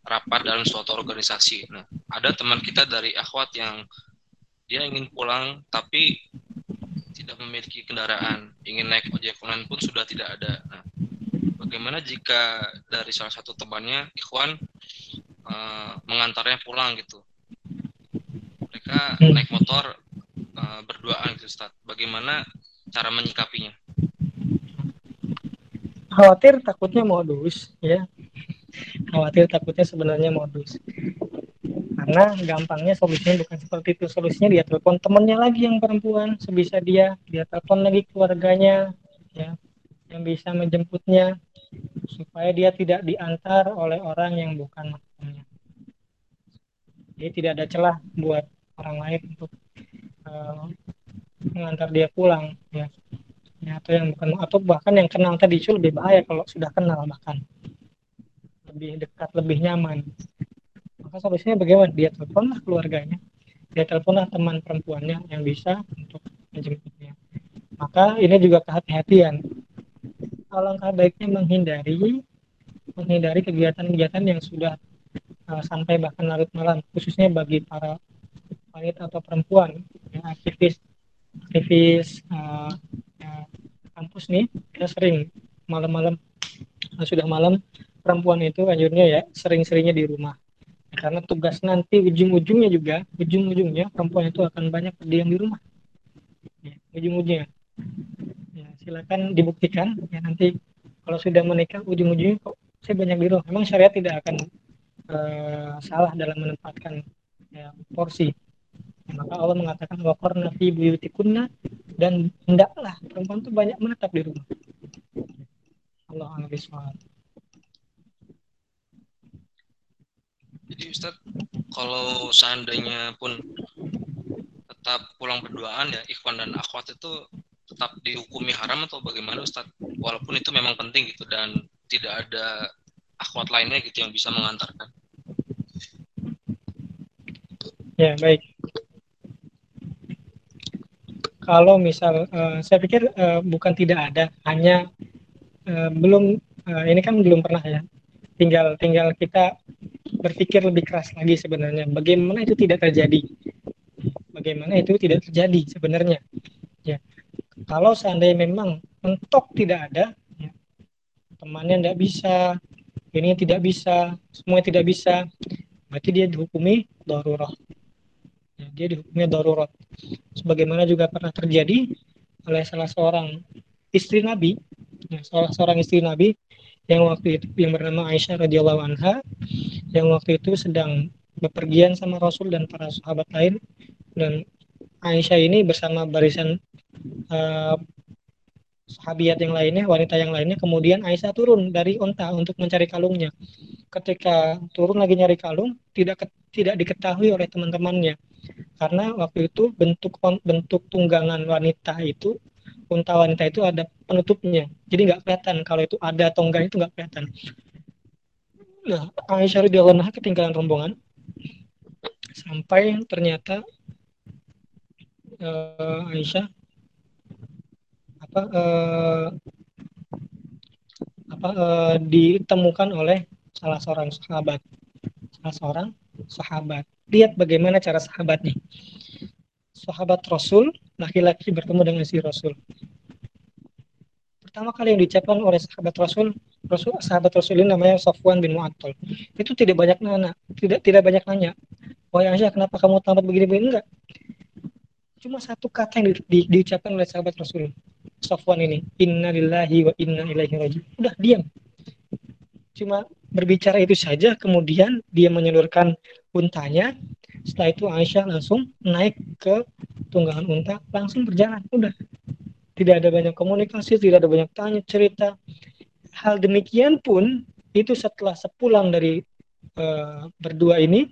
rapat dalam suatu organisasi, nah, ada teman kita dari akhwat yang dia ingin pulang tapi tidak memiliki kendaraan, ingin naik ojek online pun sudah tidak ada. Nah, bagaimana jika dari salah satu temannya ikhwan uh, mengantarnya pulang gitu, mereka naik motor uh, berduaan gitu Ustaz, bagaimana cara menyikapinya? Khawatir takutnya modus, ya. Khawatir takutnya sebenarnya modus. Karena gampangnya solusinya bukan seperti itu. Solusinya dia telepon temennya lagi yang perempuan, sebisa dia. Dia telepon lagi keluarganya, ya, yang bisa menjemputnya, supaya dia tidak diantar oleh orang yang bukan mahrumnya. Jadi tidak ada celah buat orang lain untuk uh, mengantar dia pulang, ya. Ya, atau yang bukan, atau bahkan yang kenal tadi itu lebih bahaya kalau sudah kenal, bahkan lebih dekat, lebih nyaman. Maka solusinya bagaimana? Dia teleponlah keluarganya, dia teleponlah teman perempuannya yang bisa untuk menjemputnya. Maka ini juga kehati-hatian. Alangkah baiknya menghindari menghindari kegiatan-kegiatan yang sudah uh, sampai bahkan larut malam, khususnya bagi para wanita atau perempuan yang aktivis aktivis uh, kampus nih, kita sering malam-malam, nah sudah malam, perempuan itu anjurnya ya sering-seringnya di rumah, ya, karena tugas nanti ujung-ujungnya juga ujung-ujungnya perempuan itu akan banyak berdiam di rumah, ya, ujung-ujungnya, ya, silakan dibuktikan, ya, nanti kalau sudah menikah ujung-ujungnya kok saya banyak di rumah. Memang syariat tidak akan uh, salah dalam menempatkan, ya, porsi. Maka Allah mengatakan waqarna fi buyutikunna, dan hendaklah perempuan itu banyak menetap di rumah. Allahu akbar. Jadi Ustaz, kalau seandainya pun tetap pulang berduaan, ya, ikhwan dan akhwat itu tetap dihukumi haram atau bagaimana Ustaz? Walaupun itu memang penting gitu dan tidak ada akhwat lainnya gitu yang bisa mengantarkan. Ya, baik. Kalau misal, uh, saya pikir uh, bukan tidak ada, hanya uh, belum, uh, ini kan belum pernah ya, tinggal tinggal kita berpikir lebih keras lagi sebenarnya, bagaimana itu tidak terjadi, bagaimana itu tidak terjadi sebenarnya. Ya. Kalau seandainya memang mentok tidak ada, ya, temannya tidak bisa, ini tidak bisa, semua tidak bisa, berarti dia dihukumi darurah. Dia dihukumi darurat. Sebagaimana juga pernah terjadi oleh salah seorang istri Nabi, salah seorang istri Nabi yang waktu itu yang bernama Aisyah radhiyallahu anha, yang waktu itu sedang bepergian sama Rasul dan para sahabat lain, dan Aisyah ini bersama barisan uh, sahabiat yang lainnya, wanita yang lainnya. Kemudian Aisyah turun dari unta untuk mencari kalungnya. Ketika turun lagi nyari kalung, tidak tidak diketahui oleh teman-temannya. Karena waktu itu bentuk bentuk tunggangan wanita itu, unta wanita itu ada penutupnya, jadi nggak kelihatan kalau itu ada tonggang, itu nggak kelihatan. Nah, Aisyah radhiyallahu anha ketinggalan rombongan, sampai ternyata uh, Aisyah apa uh, apa uh, ditemukan oleh salah seorang sahabat, salah seorang sahabat. Lihat bagaimana cara sahabat nih. Sahabat Rasul, laki-laki bertemu dengan si Rasul. Pertama kali yang diucapkan oleh sahabat Rasul, Rasul sahabat Rasul ini namanya Safwan bin Mu'attal. Itu tidak banyak nanya, tidak tidak banyak nanya. Wahai Aisyah, kenapa kamu tamat begini-begini? Enggak. Cuma satu kata yang di, di, diucapkan oleh sahabat Rasul. Sofwan ini, innalillahi wa inna ilaihi raji'un. Udah diam, cuma berbicara itu saja. Kemudian dia menyalurkan untanya. Setelah itu Aisyah langsung naik ke tunggangan unta, langsung berjalan. Udah, tidak ada banyak komunikasi, tidak ada banyak tanya cerita. Hal demikian pun itu setelah sepulang dari e, berdua ini,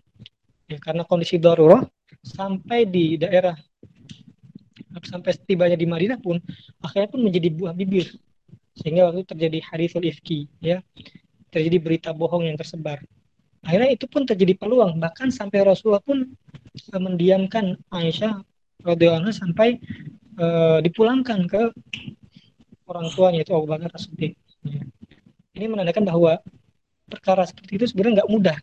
ya, karena kondisi darurat, sampai di daerah, sampai setibanya di Madinah pun akhirnya pun menjadi buah bibir, sehingga waktu terjadi hadisul ifki, ya, terjadi berita bohong yang tersebar. Akhirnya itu pun terjadi peluang, bahkan sampai Rasulullah pun mendiamkan Aisyah radhiyallahu anha sampai e, dipulangkan ke orang tuanya, yaitu Abu Bakar As-Siddiq. Ini menandakan bahwa perkara seperti itu sebenarnya nggak mudah,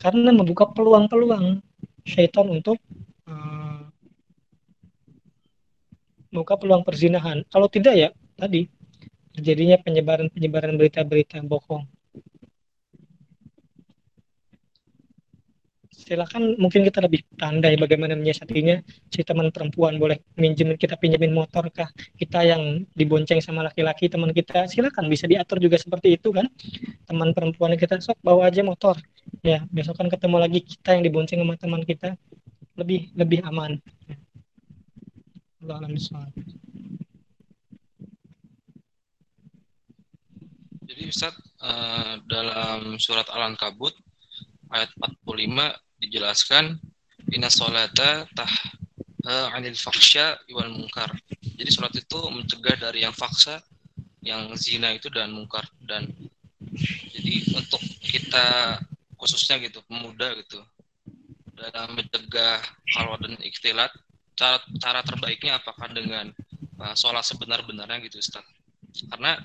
karena membuka peluang-peluang syaitan untuk e, membuka peluang perzinahan. Kalau tidak, ya tadi terjadinya penyebaran-penyebaran berita-berita bohong. Silahkan, mungkin kita lebih pandai bagaimana menyiasatinya. Si teman perempuan boleh minjemin, kita pinjemin motor kah, kita yang dibonceng sama laki-laki teman kita, silakan, bisa diatur juga seperti itu kan. Teman perempuan kita, sok bawa aja motor, ya besok kan ketemu lagi kita yang dibonceng sama teman kita, lebih lebih aman. Allahumma sholli. Jadi Ustaz, uh, dalam surat Al-Ankabut ayat empat puluh lima dijelaskan inna sholata tanha anil fakhsya wal munkar. Jadi sholat itu mencegah dari yang faksa, yang zina itu, dan munkar. Dan jadi untuk kita khususnya gitu, pemuda gitu, dalam mencegah khalwat dan ikhtilat, cara cara terbaiknya apakah dengan uh, sholat sebenar-benarnya gitu Ustaz? Karena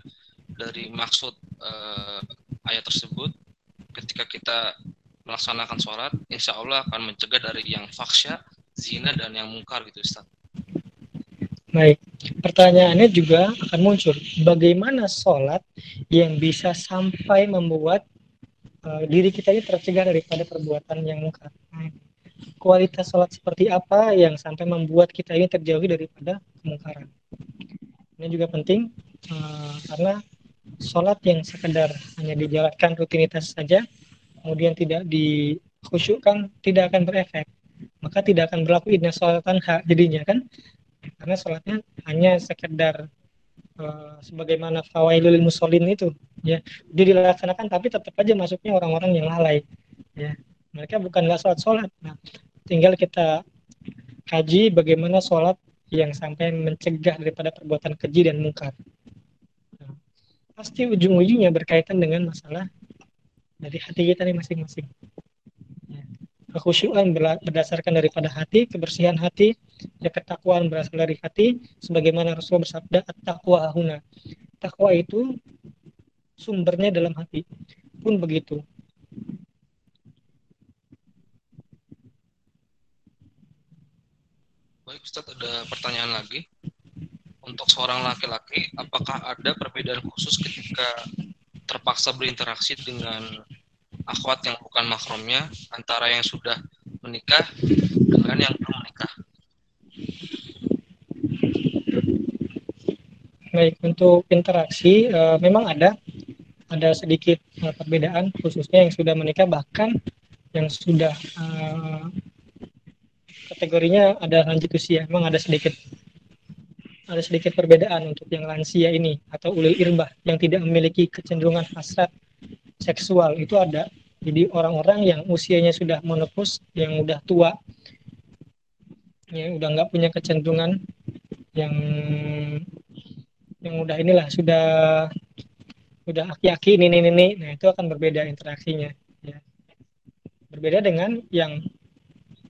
dari maksud uh, ayat tersebut, ketika kita melaksanakan sholat, insya Allah akan mencegah dari yang faksya, zina, dan yang mungkar gitu Ustaz. Baik, pertanyaannya juga akan muncul, bagaimana sholat yang bisa sampai membuat uh, diri kita ini tercegah daripada perbuatan yang mungkar? Kualitas sholat seperti apa yang sampai membuat kita ini terjauhi daripada kemungkaran? Ini juga penting, uh, karena sholat yang sekedar hanya dijalankan rutinitas saja, kemudian tidak dikhusyukkan, tidak akan berefek. Maka tidak akan berlaku inna sholatan hak jadinya kan, karena sholatnya hanya sekedar uh, sebagaimana fawailul musholin itu, ya, dia dilaksanakan tapi tetap aja masuknya orang-orang yang lalai, ya, mereka bukan nggak sholat-sholat. Nah, tinggal kita kaji bagaimana sholat yang sampai mencegah daripada perbuatan keji dan mungkar. Nah, pasti ujung-ujungnya berkaitan dengan masalah dari hati kita nih masing-masing. Kekhusyuan berdasarkan daripada hati, kebersihan hati, ya, ketakwaan berasal dari hati, sebagaimana Rasulullah bersabda at-taqwa huna. Takwa itu sumbernya dalam hati. Pun begitu. Baik Ustaz, ada pertanyaan lagi. Untuk seorang laki-laki, apakah ada perbedaan khusus ketika terpaksa berinteraksi dengan akhwat yang bukan mahramnya, antara yang sudah menikah dengan yang belum menikah? Baik, untuk interaksi e, memang ada ada sedikit e, perbedaan, khususnya yang sudah menikah, bahkan yang sudah e, kategorinya ada lanjut usia, memang ada sedikit ada sedikit perbedaan untuk yang lansia ini, atau ulil irbah yang tidak memiliki kecenderungan hasrat seksual, itu ada. Jadi orang-orang yang usianya sudah menepus, yang udah tua, yang udah nggak punya kecenderungan, yang yang udah inilah, sudah udah aki-aki, nenek-nenek, nah itu akan berbeda interaksinya, ya. Berbeda dengan yang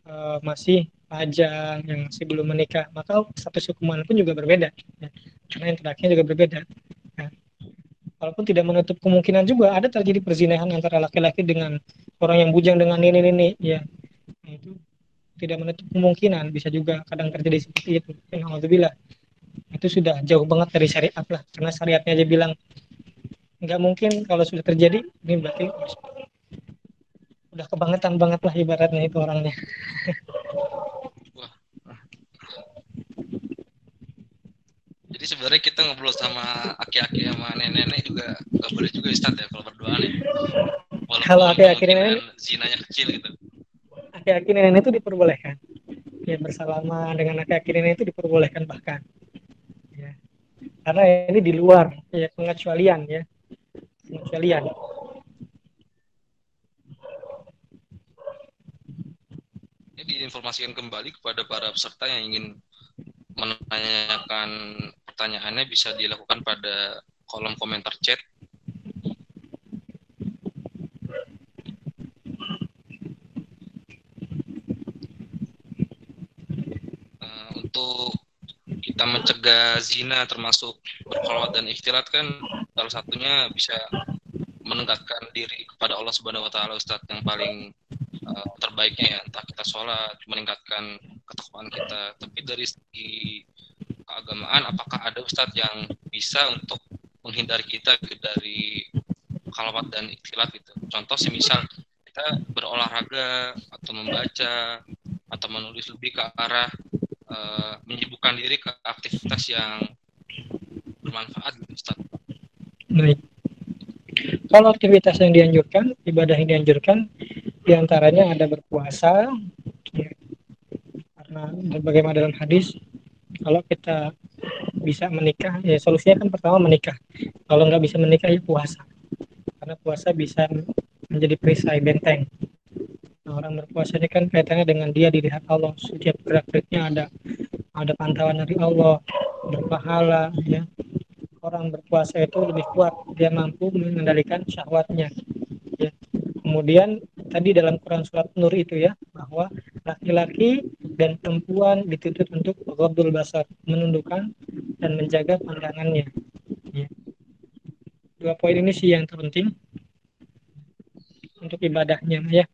uh, masih pajang, yang sebelum menikah, maka status hukuman pun juga berbeda, ya, karena interaksinya juga berbeda. Ya. Walaupun tidak menutup kemungkinan juga ada terjadi perzinahan antara laki-laki dengan orang yang bujang dengan nenek-nenek, ya, nah, itu tidak menutup kemungkinan, bisa juga kadang terjadi seperti itu. Alhamdulillah, itu sudah jauh banget dari syariat lah, karena syariatnya aja bilang nggak mungkin. Kalau sudah terjadi, ini berarti udah kebangetan banget lah ibaratnya itu orangnya. Jadi sebenarnya kita ngobrol sama aki-aki sama nenek-nenek juga nggak boleh juga Ustaz ya kalau berdoa nih. Walaupun kalau aki-aki nenek zinanya kecil gitu. Aki-aki nenek itu diperbolehkan. Ya bersalaman dengan aki-aki nenek itu diperbolehkan bahkan. Ya. Karena ini di luar ya pengecualian ya. Pengecualian. Ini diinformasikan kembali kepada para peserta yang ingin menanyakan pertanyaannya bisa dilakukan pada kolom komentar chat. Uh, untuk kita mencegah zina termasuk berkholwat dan ikhtilat kan salah satunya bisa menegakkan diri kepada Allah Subhanahu wa taala Ustaz yang paling uh, terbaiknya ya entah kita sholat meningkatkan ketakwaan kita. Tapi dari segi keagamaan apakah ada Ustadz yang bisa untuk menghindari kita dari khalwat dan ikhtilat gitu. Contoh semisal kita berolahraga atau membaca atau menulis lebih ke arah e, menyibukkan diri ke aktivitas yang bermanfaat gitu Ustadz. Baik. Kalau aktivitas yang dianjurkan, ibadah yang dianjurkan diantaranya ada berpuasa. Nah, bagaimana dalam hadis, kalau kita bisa menikah, ya solusinya kan pertama menikah. Kalau nggak bisa menikah, ya puasa. Karena puasa bisa menjadi perisai, benteng. Nah, orang berpuasa ini kan kaitannya dengan dia dilihat Allah. Setiap gerak-geriknya ada ada pantauan dari Allah, berpahala. Ya. Orang berpuasa itu lebih kuat, dia mampu mengendalikan syahwatnya. Ya. Kemudian, tadi dalam Quran Surat Nur itu ya, bahwa laki-laki dan perempuan dituntut untuk ghabdul basar, menundukkan dan menjaga pandangannya. Ya. Dua poin ini sih yang terpenting untuk ibadahnya ya.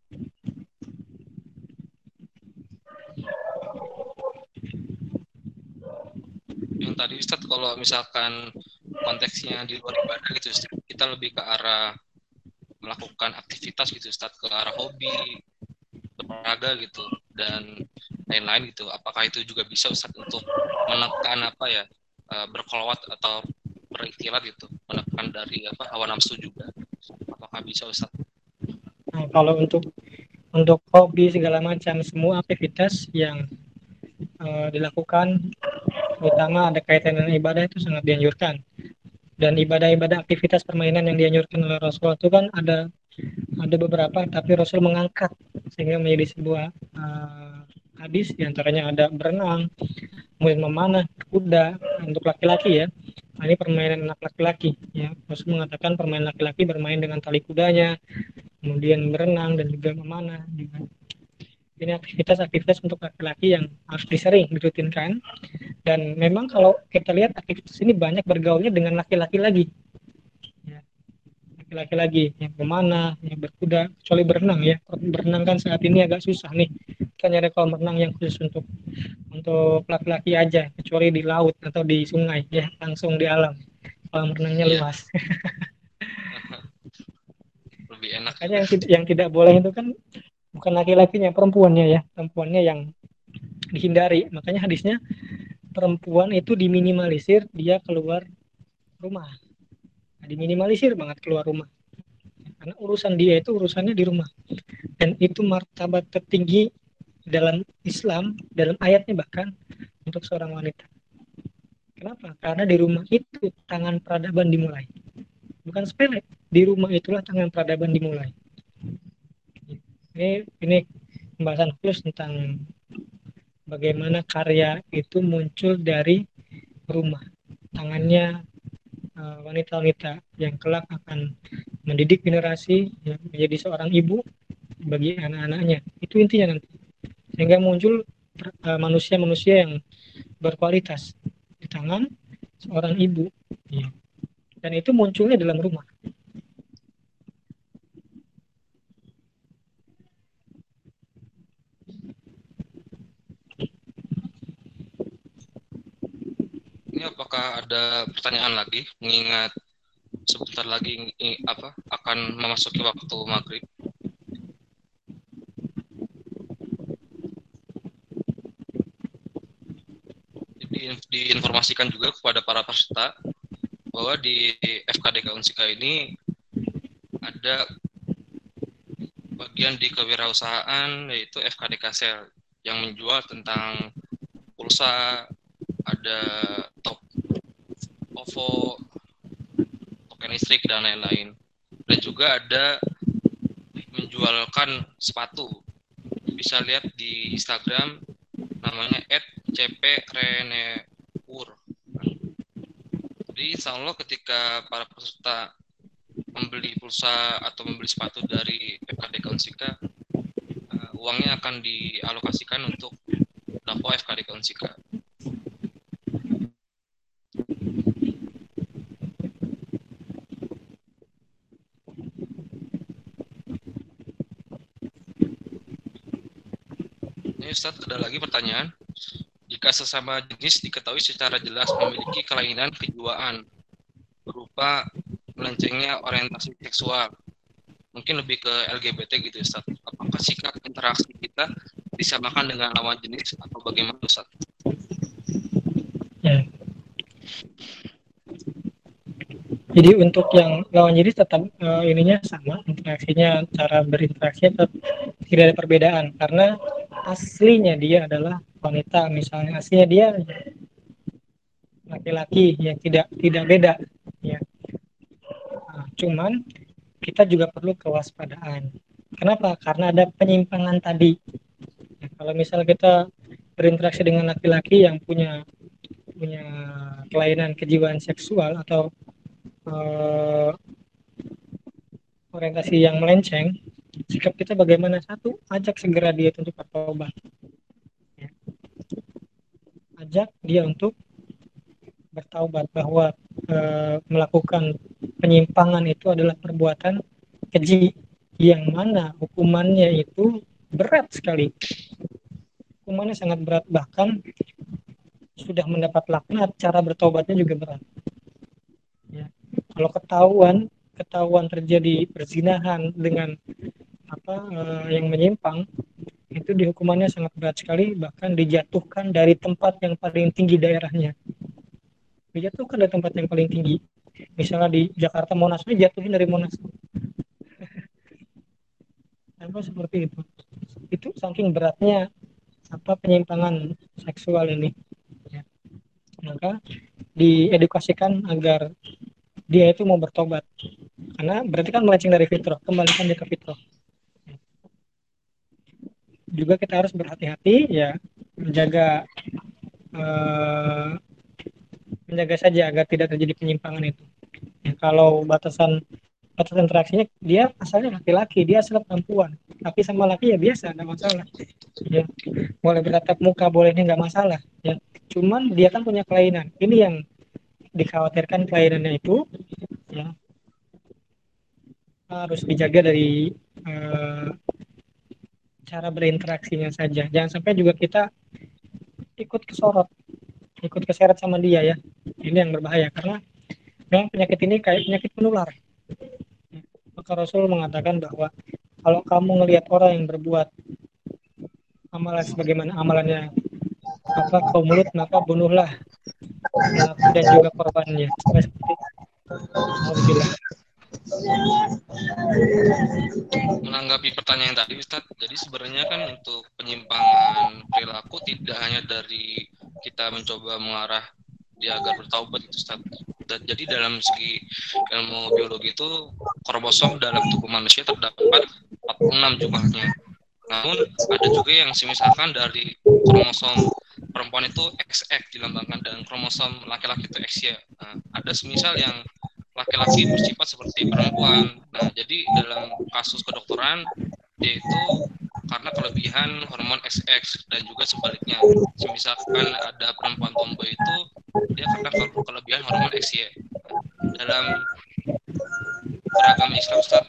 Yang tadi Ustaz kalau misalkan konteksnya di luar ibadah gitu Ustaz, kita lebih ke arah melakukan aktivitas gitu Ustaz, ke arah hobi, olahraga gitu dan lain-lain gitu. Apakah itu juga bisa Ustaz untuk menekan apa ya berkholwat atau berikhtilat gitu, menekan dari apa hawa nafsu juga. Apakah bisa Ustaz? Nah, kalau untuk untuk hobi segala macam semua aktivitas yang uh, dilakukan terutama ada kaitan dengan ibadah itu sangat dianjurkan. Dan ibadah-ibadah aktivitas permainan yang dianjurkan oleh Rasul itu kan ada ada beberapa, tapi Rasul mengangkat sehingga menjadi sebuah uh, hadis, diantaranya ada berenang, kemudian memanah, kuda untuk laki-laki ya. Nah, ini permainan anak laki-laki ya. Rasul mengatakan permainan laki-laki bermain dengan tali kudanya, kemudian berenang dan juga memanah juga. Ini aktivitas-aktivitas untuk laki-laki yang harus disering dirutinkan. Dan memang kalau kita lihat aktivitas ini banyak bergaulnya dengan laki-laki lagi. Laki-laki lagi, yang memanah, yang berkuda, kecuali berenang ya. Berenang kan saat ini agak susah nih. Kan ada kolam renang yang khusus untuk untuk laki-laki aja, kecuali di laut atau di sungai ya, langsung di alam. Kolam renangnya yeah. luas. Lebih enak. Makanya yang, yang tidak boleh itu kan bukan laki-lakinya, perempuannya ya, perempuannya yang dihindari. Makanya hadisnya perempuan itu diminimalisir dia keluar rumah, nah, diminimalisir banget keluar rumah, karena urusan dia itu urusannya di rumah, dan itu martabat tertinggi dalam Islam, dalam ayatnya bahkan untuk seorang wanita. Kenapa? Karena di rumah itu tangan peradaban dimulai, bukan sepele. Di rumah itulah tangan peradaban dimulai. Ini, ini pembahasan khusus tentang bagaimana karya itu muncul dari rumah. Tangannya wanita-wanita yang kelak akan mendidik generasi menjadi seorang ibu bagi anak-anaknya. Itu intinya nanti. Sehingga muncul manusia-manusia yang berkualitas di tangan seorang ibu. Dan itu munculnya dalam rumah. Ini apakah ada pertanyaan lagi? Mengingat sebentar lagi ini apa akan memasuki waktu maghrib. Jadi di, diinformasikan juga kepada para peserta bahwa di F K D K UNSIKA ini ada bagian di kewirausahaan, yaitu F K D K Sel yang menjual tentang pulsa, ada top O V O, token listrik, dan lain-lain. Dan juga ada menjualkan sepatu. Bisa lihat di Instagram, namanya et cpreneur. Jadi insya Allah ketika para peserta membeli pulsa atau membeli sepatu dari F K D K UNSIKA, uh, uangnya akan dialokasikan untuk dakwah F K D K UNSIKA. Ini Ustadz, ada lagi pertanyaan. Jika sesama jenis diketahui secara jelas memiliki kelainan kejiwaan berupa melencengnya orientasi seksual, mungkin lebih ke L G B T gitu Ustaz, apakah sikap interaksi kita disamakan dengan lawan jenis atau bagaimana Ustaz? Ya. Jadi untuk yang lawan jenis tetap uh, ininya sama, interaksinya, cara berinteraksi tetap tidak ada perbedaan, karena aslinya dia adalah wanita, misalnya aslinya dia laki-laki, yang tidak tidak beda ya. Cuman kita juga perlu kewaspadaan. Kenapa? Karena ada penyimpangan tadi. Nah, kalau misal kita berinteraksi dengan laki-laki yang punya punya kelainan kejiwaan seksual atau eh, orientasi yang melenceng, sikap kita bagaimana? Satu, ajak segera dia untuk bertobat. Ya. Ajak dia untuk bertaubat bahwa e, melakukan penyimpangan itu adalah perbuatan keji yang mana hukumannya itu berat sekali, hukumannya sangat berat, bahkan sudah mendapat laknat, cara bertaubatnya juga berat. Ya. Kalau ketahuan ketahuan terjadi perzinahan dengan apa e, yang menyimpang, itu dihukumannya sangat berat sekali, bahkan dijatuhkan dari tempat yang paling tinggi daerahnya. Dijatuhkan dari tempat yang paling tinggi, misalnya di Jakarta Monas, dijatuhin dari Monas. Apa seperti itu? Itu saking beratnya apa penyimpangan seksual ini. Ya. Maka diedukasikan agar dia itu mau bertobat, karena berarti kan melenceng dari fitrah, kembalikan dia ke fitrah. Ya. Juga kita harus berhati-hati ya, menjaga. Uh, menjaga saja agar tidak terjadi penyimpangan itu. Ya, kalau batasan batasan interaksinya, dia asalnya laki-laki, dia asalnya perempuan, tapi sama laki ya biasa, nggak masalah. Ya, boleh bertatap muka, bolehnya nggak masalah. Ya, cuman dia kan punya kelainan. Ini yang dikhawatirkan, kelainannya itu ya, harus dijaga dari eh, cara berinteraksinya saja. Jangan sampai juga kita ikut kesorot, ikut keseret sama dia ya. Ini yang berbahaya, karena memang penyakit ini kayak penyakit menular. Maka Rasul mengatakan bahwa kalau kamu ngelihat orang yang berbuat amalan sebagaimana amalannya apa kaum mulut, maka bunuhlah dan juga korbannya. Alhamdulillah. Menanggapi pertanyaan tadi Ustadz, jadi sebenarnya kan untuk penyimpangan perilaku tidak hanya dari kita mencoba mengarah dia agar bertaubat itu Ustadz. Dan jadi dalam segi ilmu biologi itu, kromosom dalam tubuh manusia terdapat empat puluh enam jumlahnya. Namun ada juga yang misalkan dari kromosom perempuan itu X X dilambangkan, dan kromosom laki-laki itu X Y. Nah, ada semisal yang laki-laki bersifat seperti perempuan. Nah, jadi dalam kasus kedokteran, yaitu karena kelebihan hormon X X, dan juga sebaliknya. Misalkan ada perempuan tomboy itu, dia karena kelebihan hormon X Y. Dalam beragama Islam, Ustaz,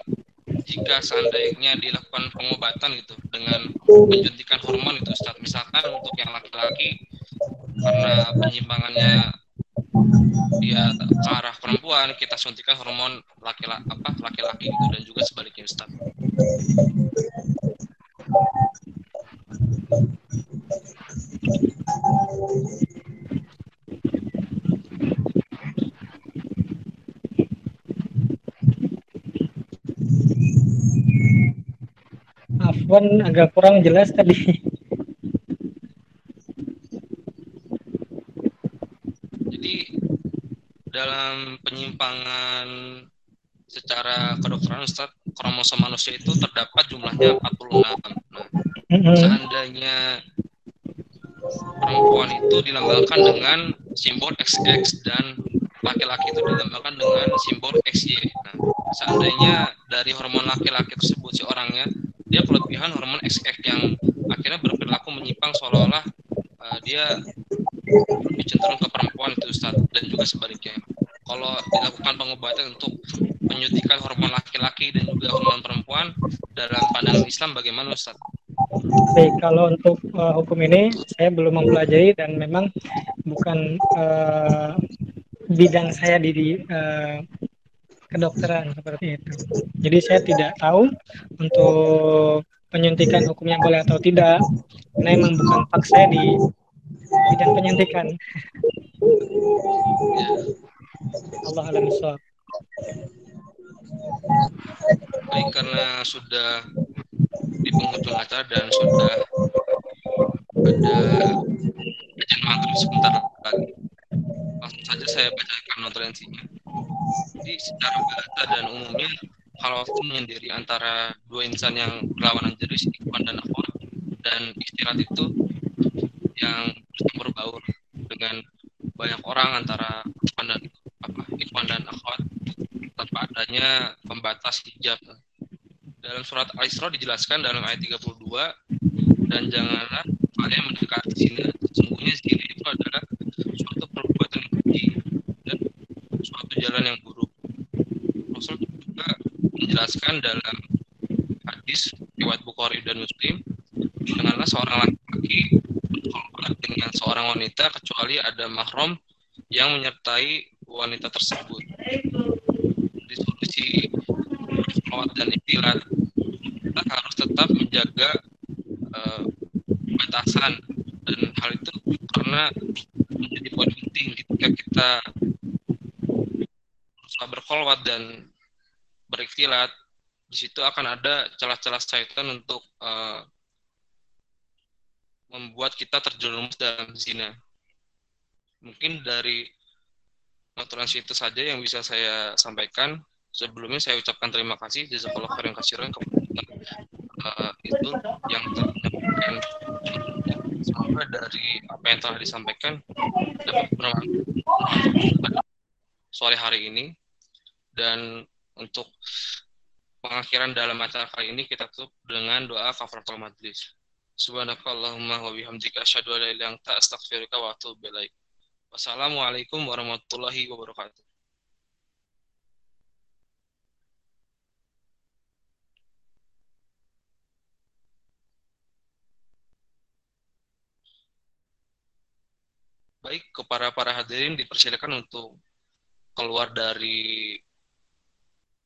jika seandainya dilakukan pengobatan gitu dengan menjuntikan hormon itu Ustaz, misalkan untuk yang laki-laki karena penyimpangannya dia ke arah perempuan, kita suntikan hormon laki-laki apa laki-laki gitu, dan juga sebaliknya Ustaz. Ikhwan agak kurang jelas tadi. Jadi dalam penyimpangan secara kedokteran Ustaz, kromosom manusia itu terdapat jumlahnya empat puluh enam. Nah, seandainya perempuan itu dilambangkan dengan simbol X X dan laki-laki itu dilambangkan dengan simbol X Y. Nah, seandainya dari hormon laki-laki tersebut si orangnya dia kelebihan hormon X X yang akhirnya berperilaku menyimpang seolah-olah uh, dia lebih cenderung ke perempuan itu Ustaz, dan juga sebaliknya. Kalau dilakukan pengobatan untuk penyuntikan hormon laki-laki dan juga hormon perempuan dalam pandangan Islam bagaimana Ustaz? Baik, kalau untuk uh, hukum ini saya belum mempelajari dan memang bukan uh, bidang saya di, di uh, kedokteran seperti itu. Jadi saya tidak tahu untuk penyuntikan hukumnya boleh atau tidak, karena memang bukan pak saya di bidang penyuntikan. Allah alam soal. Baik, karena sudah di penghujung acara dan sudah ada kajian maghrib sebentar lagi, langsung saja saya bacakan notulensinya. Jadi secara bahasa dan umumnya khalwatun menyendiri antara dua insan yang berlawanan jenis, ikhwan dan akhwat, dan ikhtilat itu yang bercampur baur dengan banyak orang antara ikhwan dan apa ikhwan dan akhwat tanpa adanya pembatas hijab. Dalam surat Al-Isra dijelaskan dalam ayat tiga puluh dua, dan janganlah kalian mendekati zina, sesungguhnya zina itu adalah suatu perbuatan yang keji dan suatu jalan yang buruk. Rasul juga menjelaskan dalam hadis riwayat Bukhari dan Muslim, janganlah seorang laki-laki berkhulwat dengan seorang wanita kecuali ada mahram yang menyertai wanita tersebut. Disolusi berkhulwat dan ikhtilat, kita harus tetap menjaga uh, batasan, dan hal itu karena menjadi poin penting ketika kita berusaha berkhulwat dan berikhtilat. Di situ akan ada celah-celah syaitan untuk uh, membuat kita terjerumus dalam zina. Mungkin dari notulensi itu saja yang bisa saya sampaikan. Sebelumnya saya ucapkan terima kasih jazakallahu khairan katsiran kepada uh, itu yang tersampaikan. Semoga dari apa yang telah disampaikan dapat bermanfaat sore hari ini. Dan untuk pengakhiran dalam acara kali ini kita tutup dengan doa kafaratul majlis. Subhanakallahumma wa bihamdika asyhadu an la ilaha illa anta astaghfiruka wa atubu ilaik. Wassalamualaikum warahmatullahi wabarakatuh. Baik, kepada para hadirin dipersilakan untuk keluar dari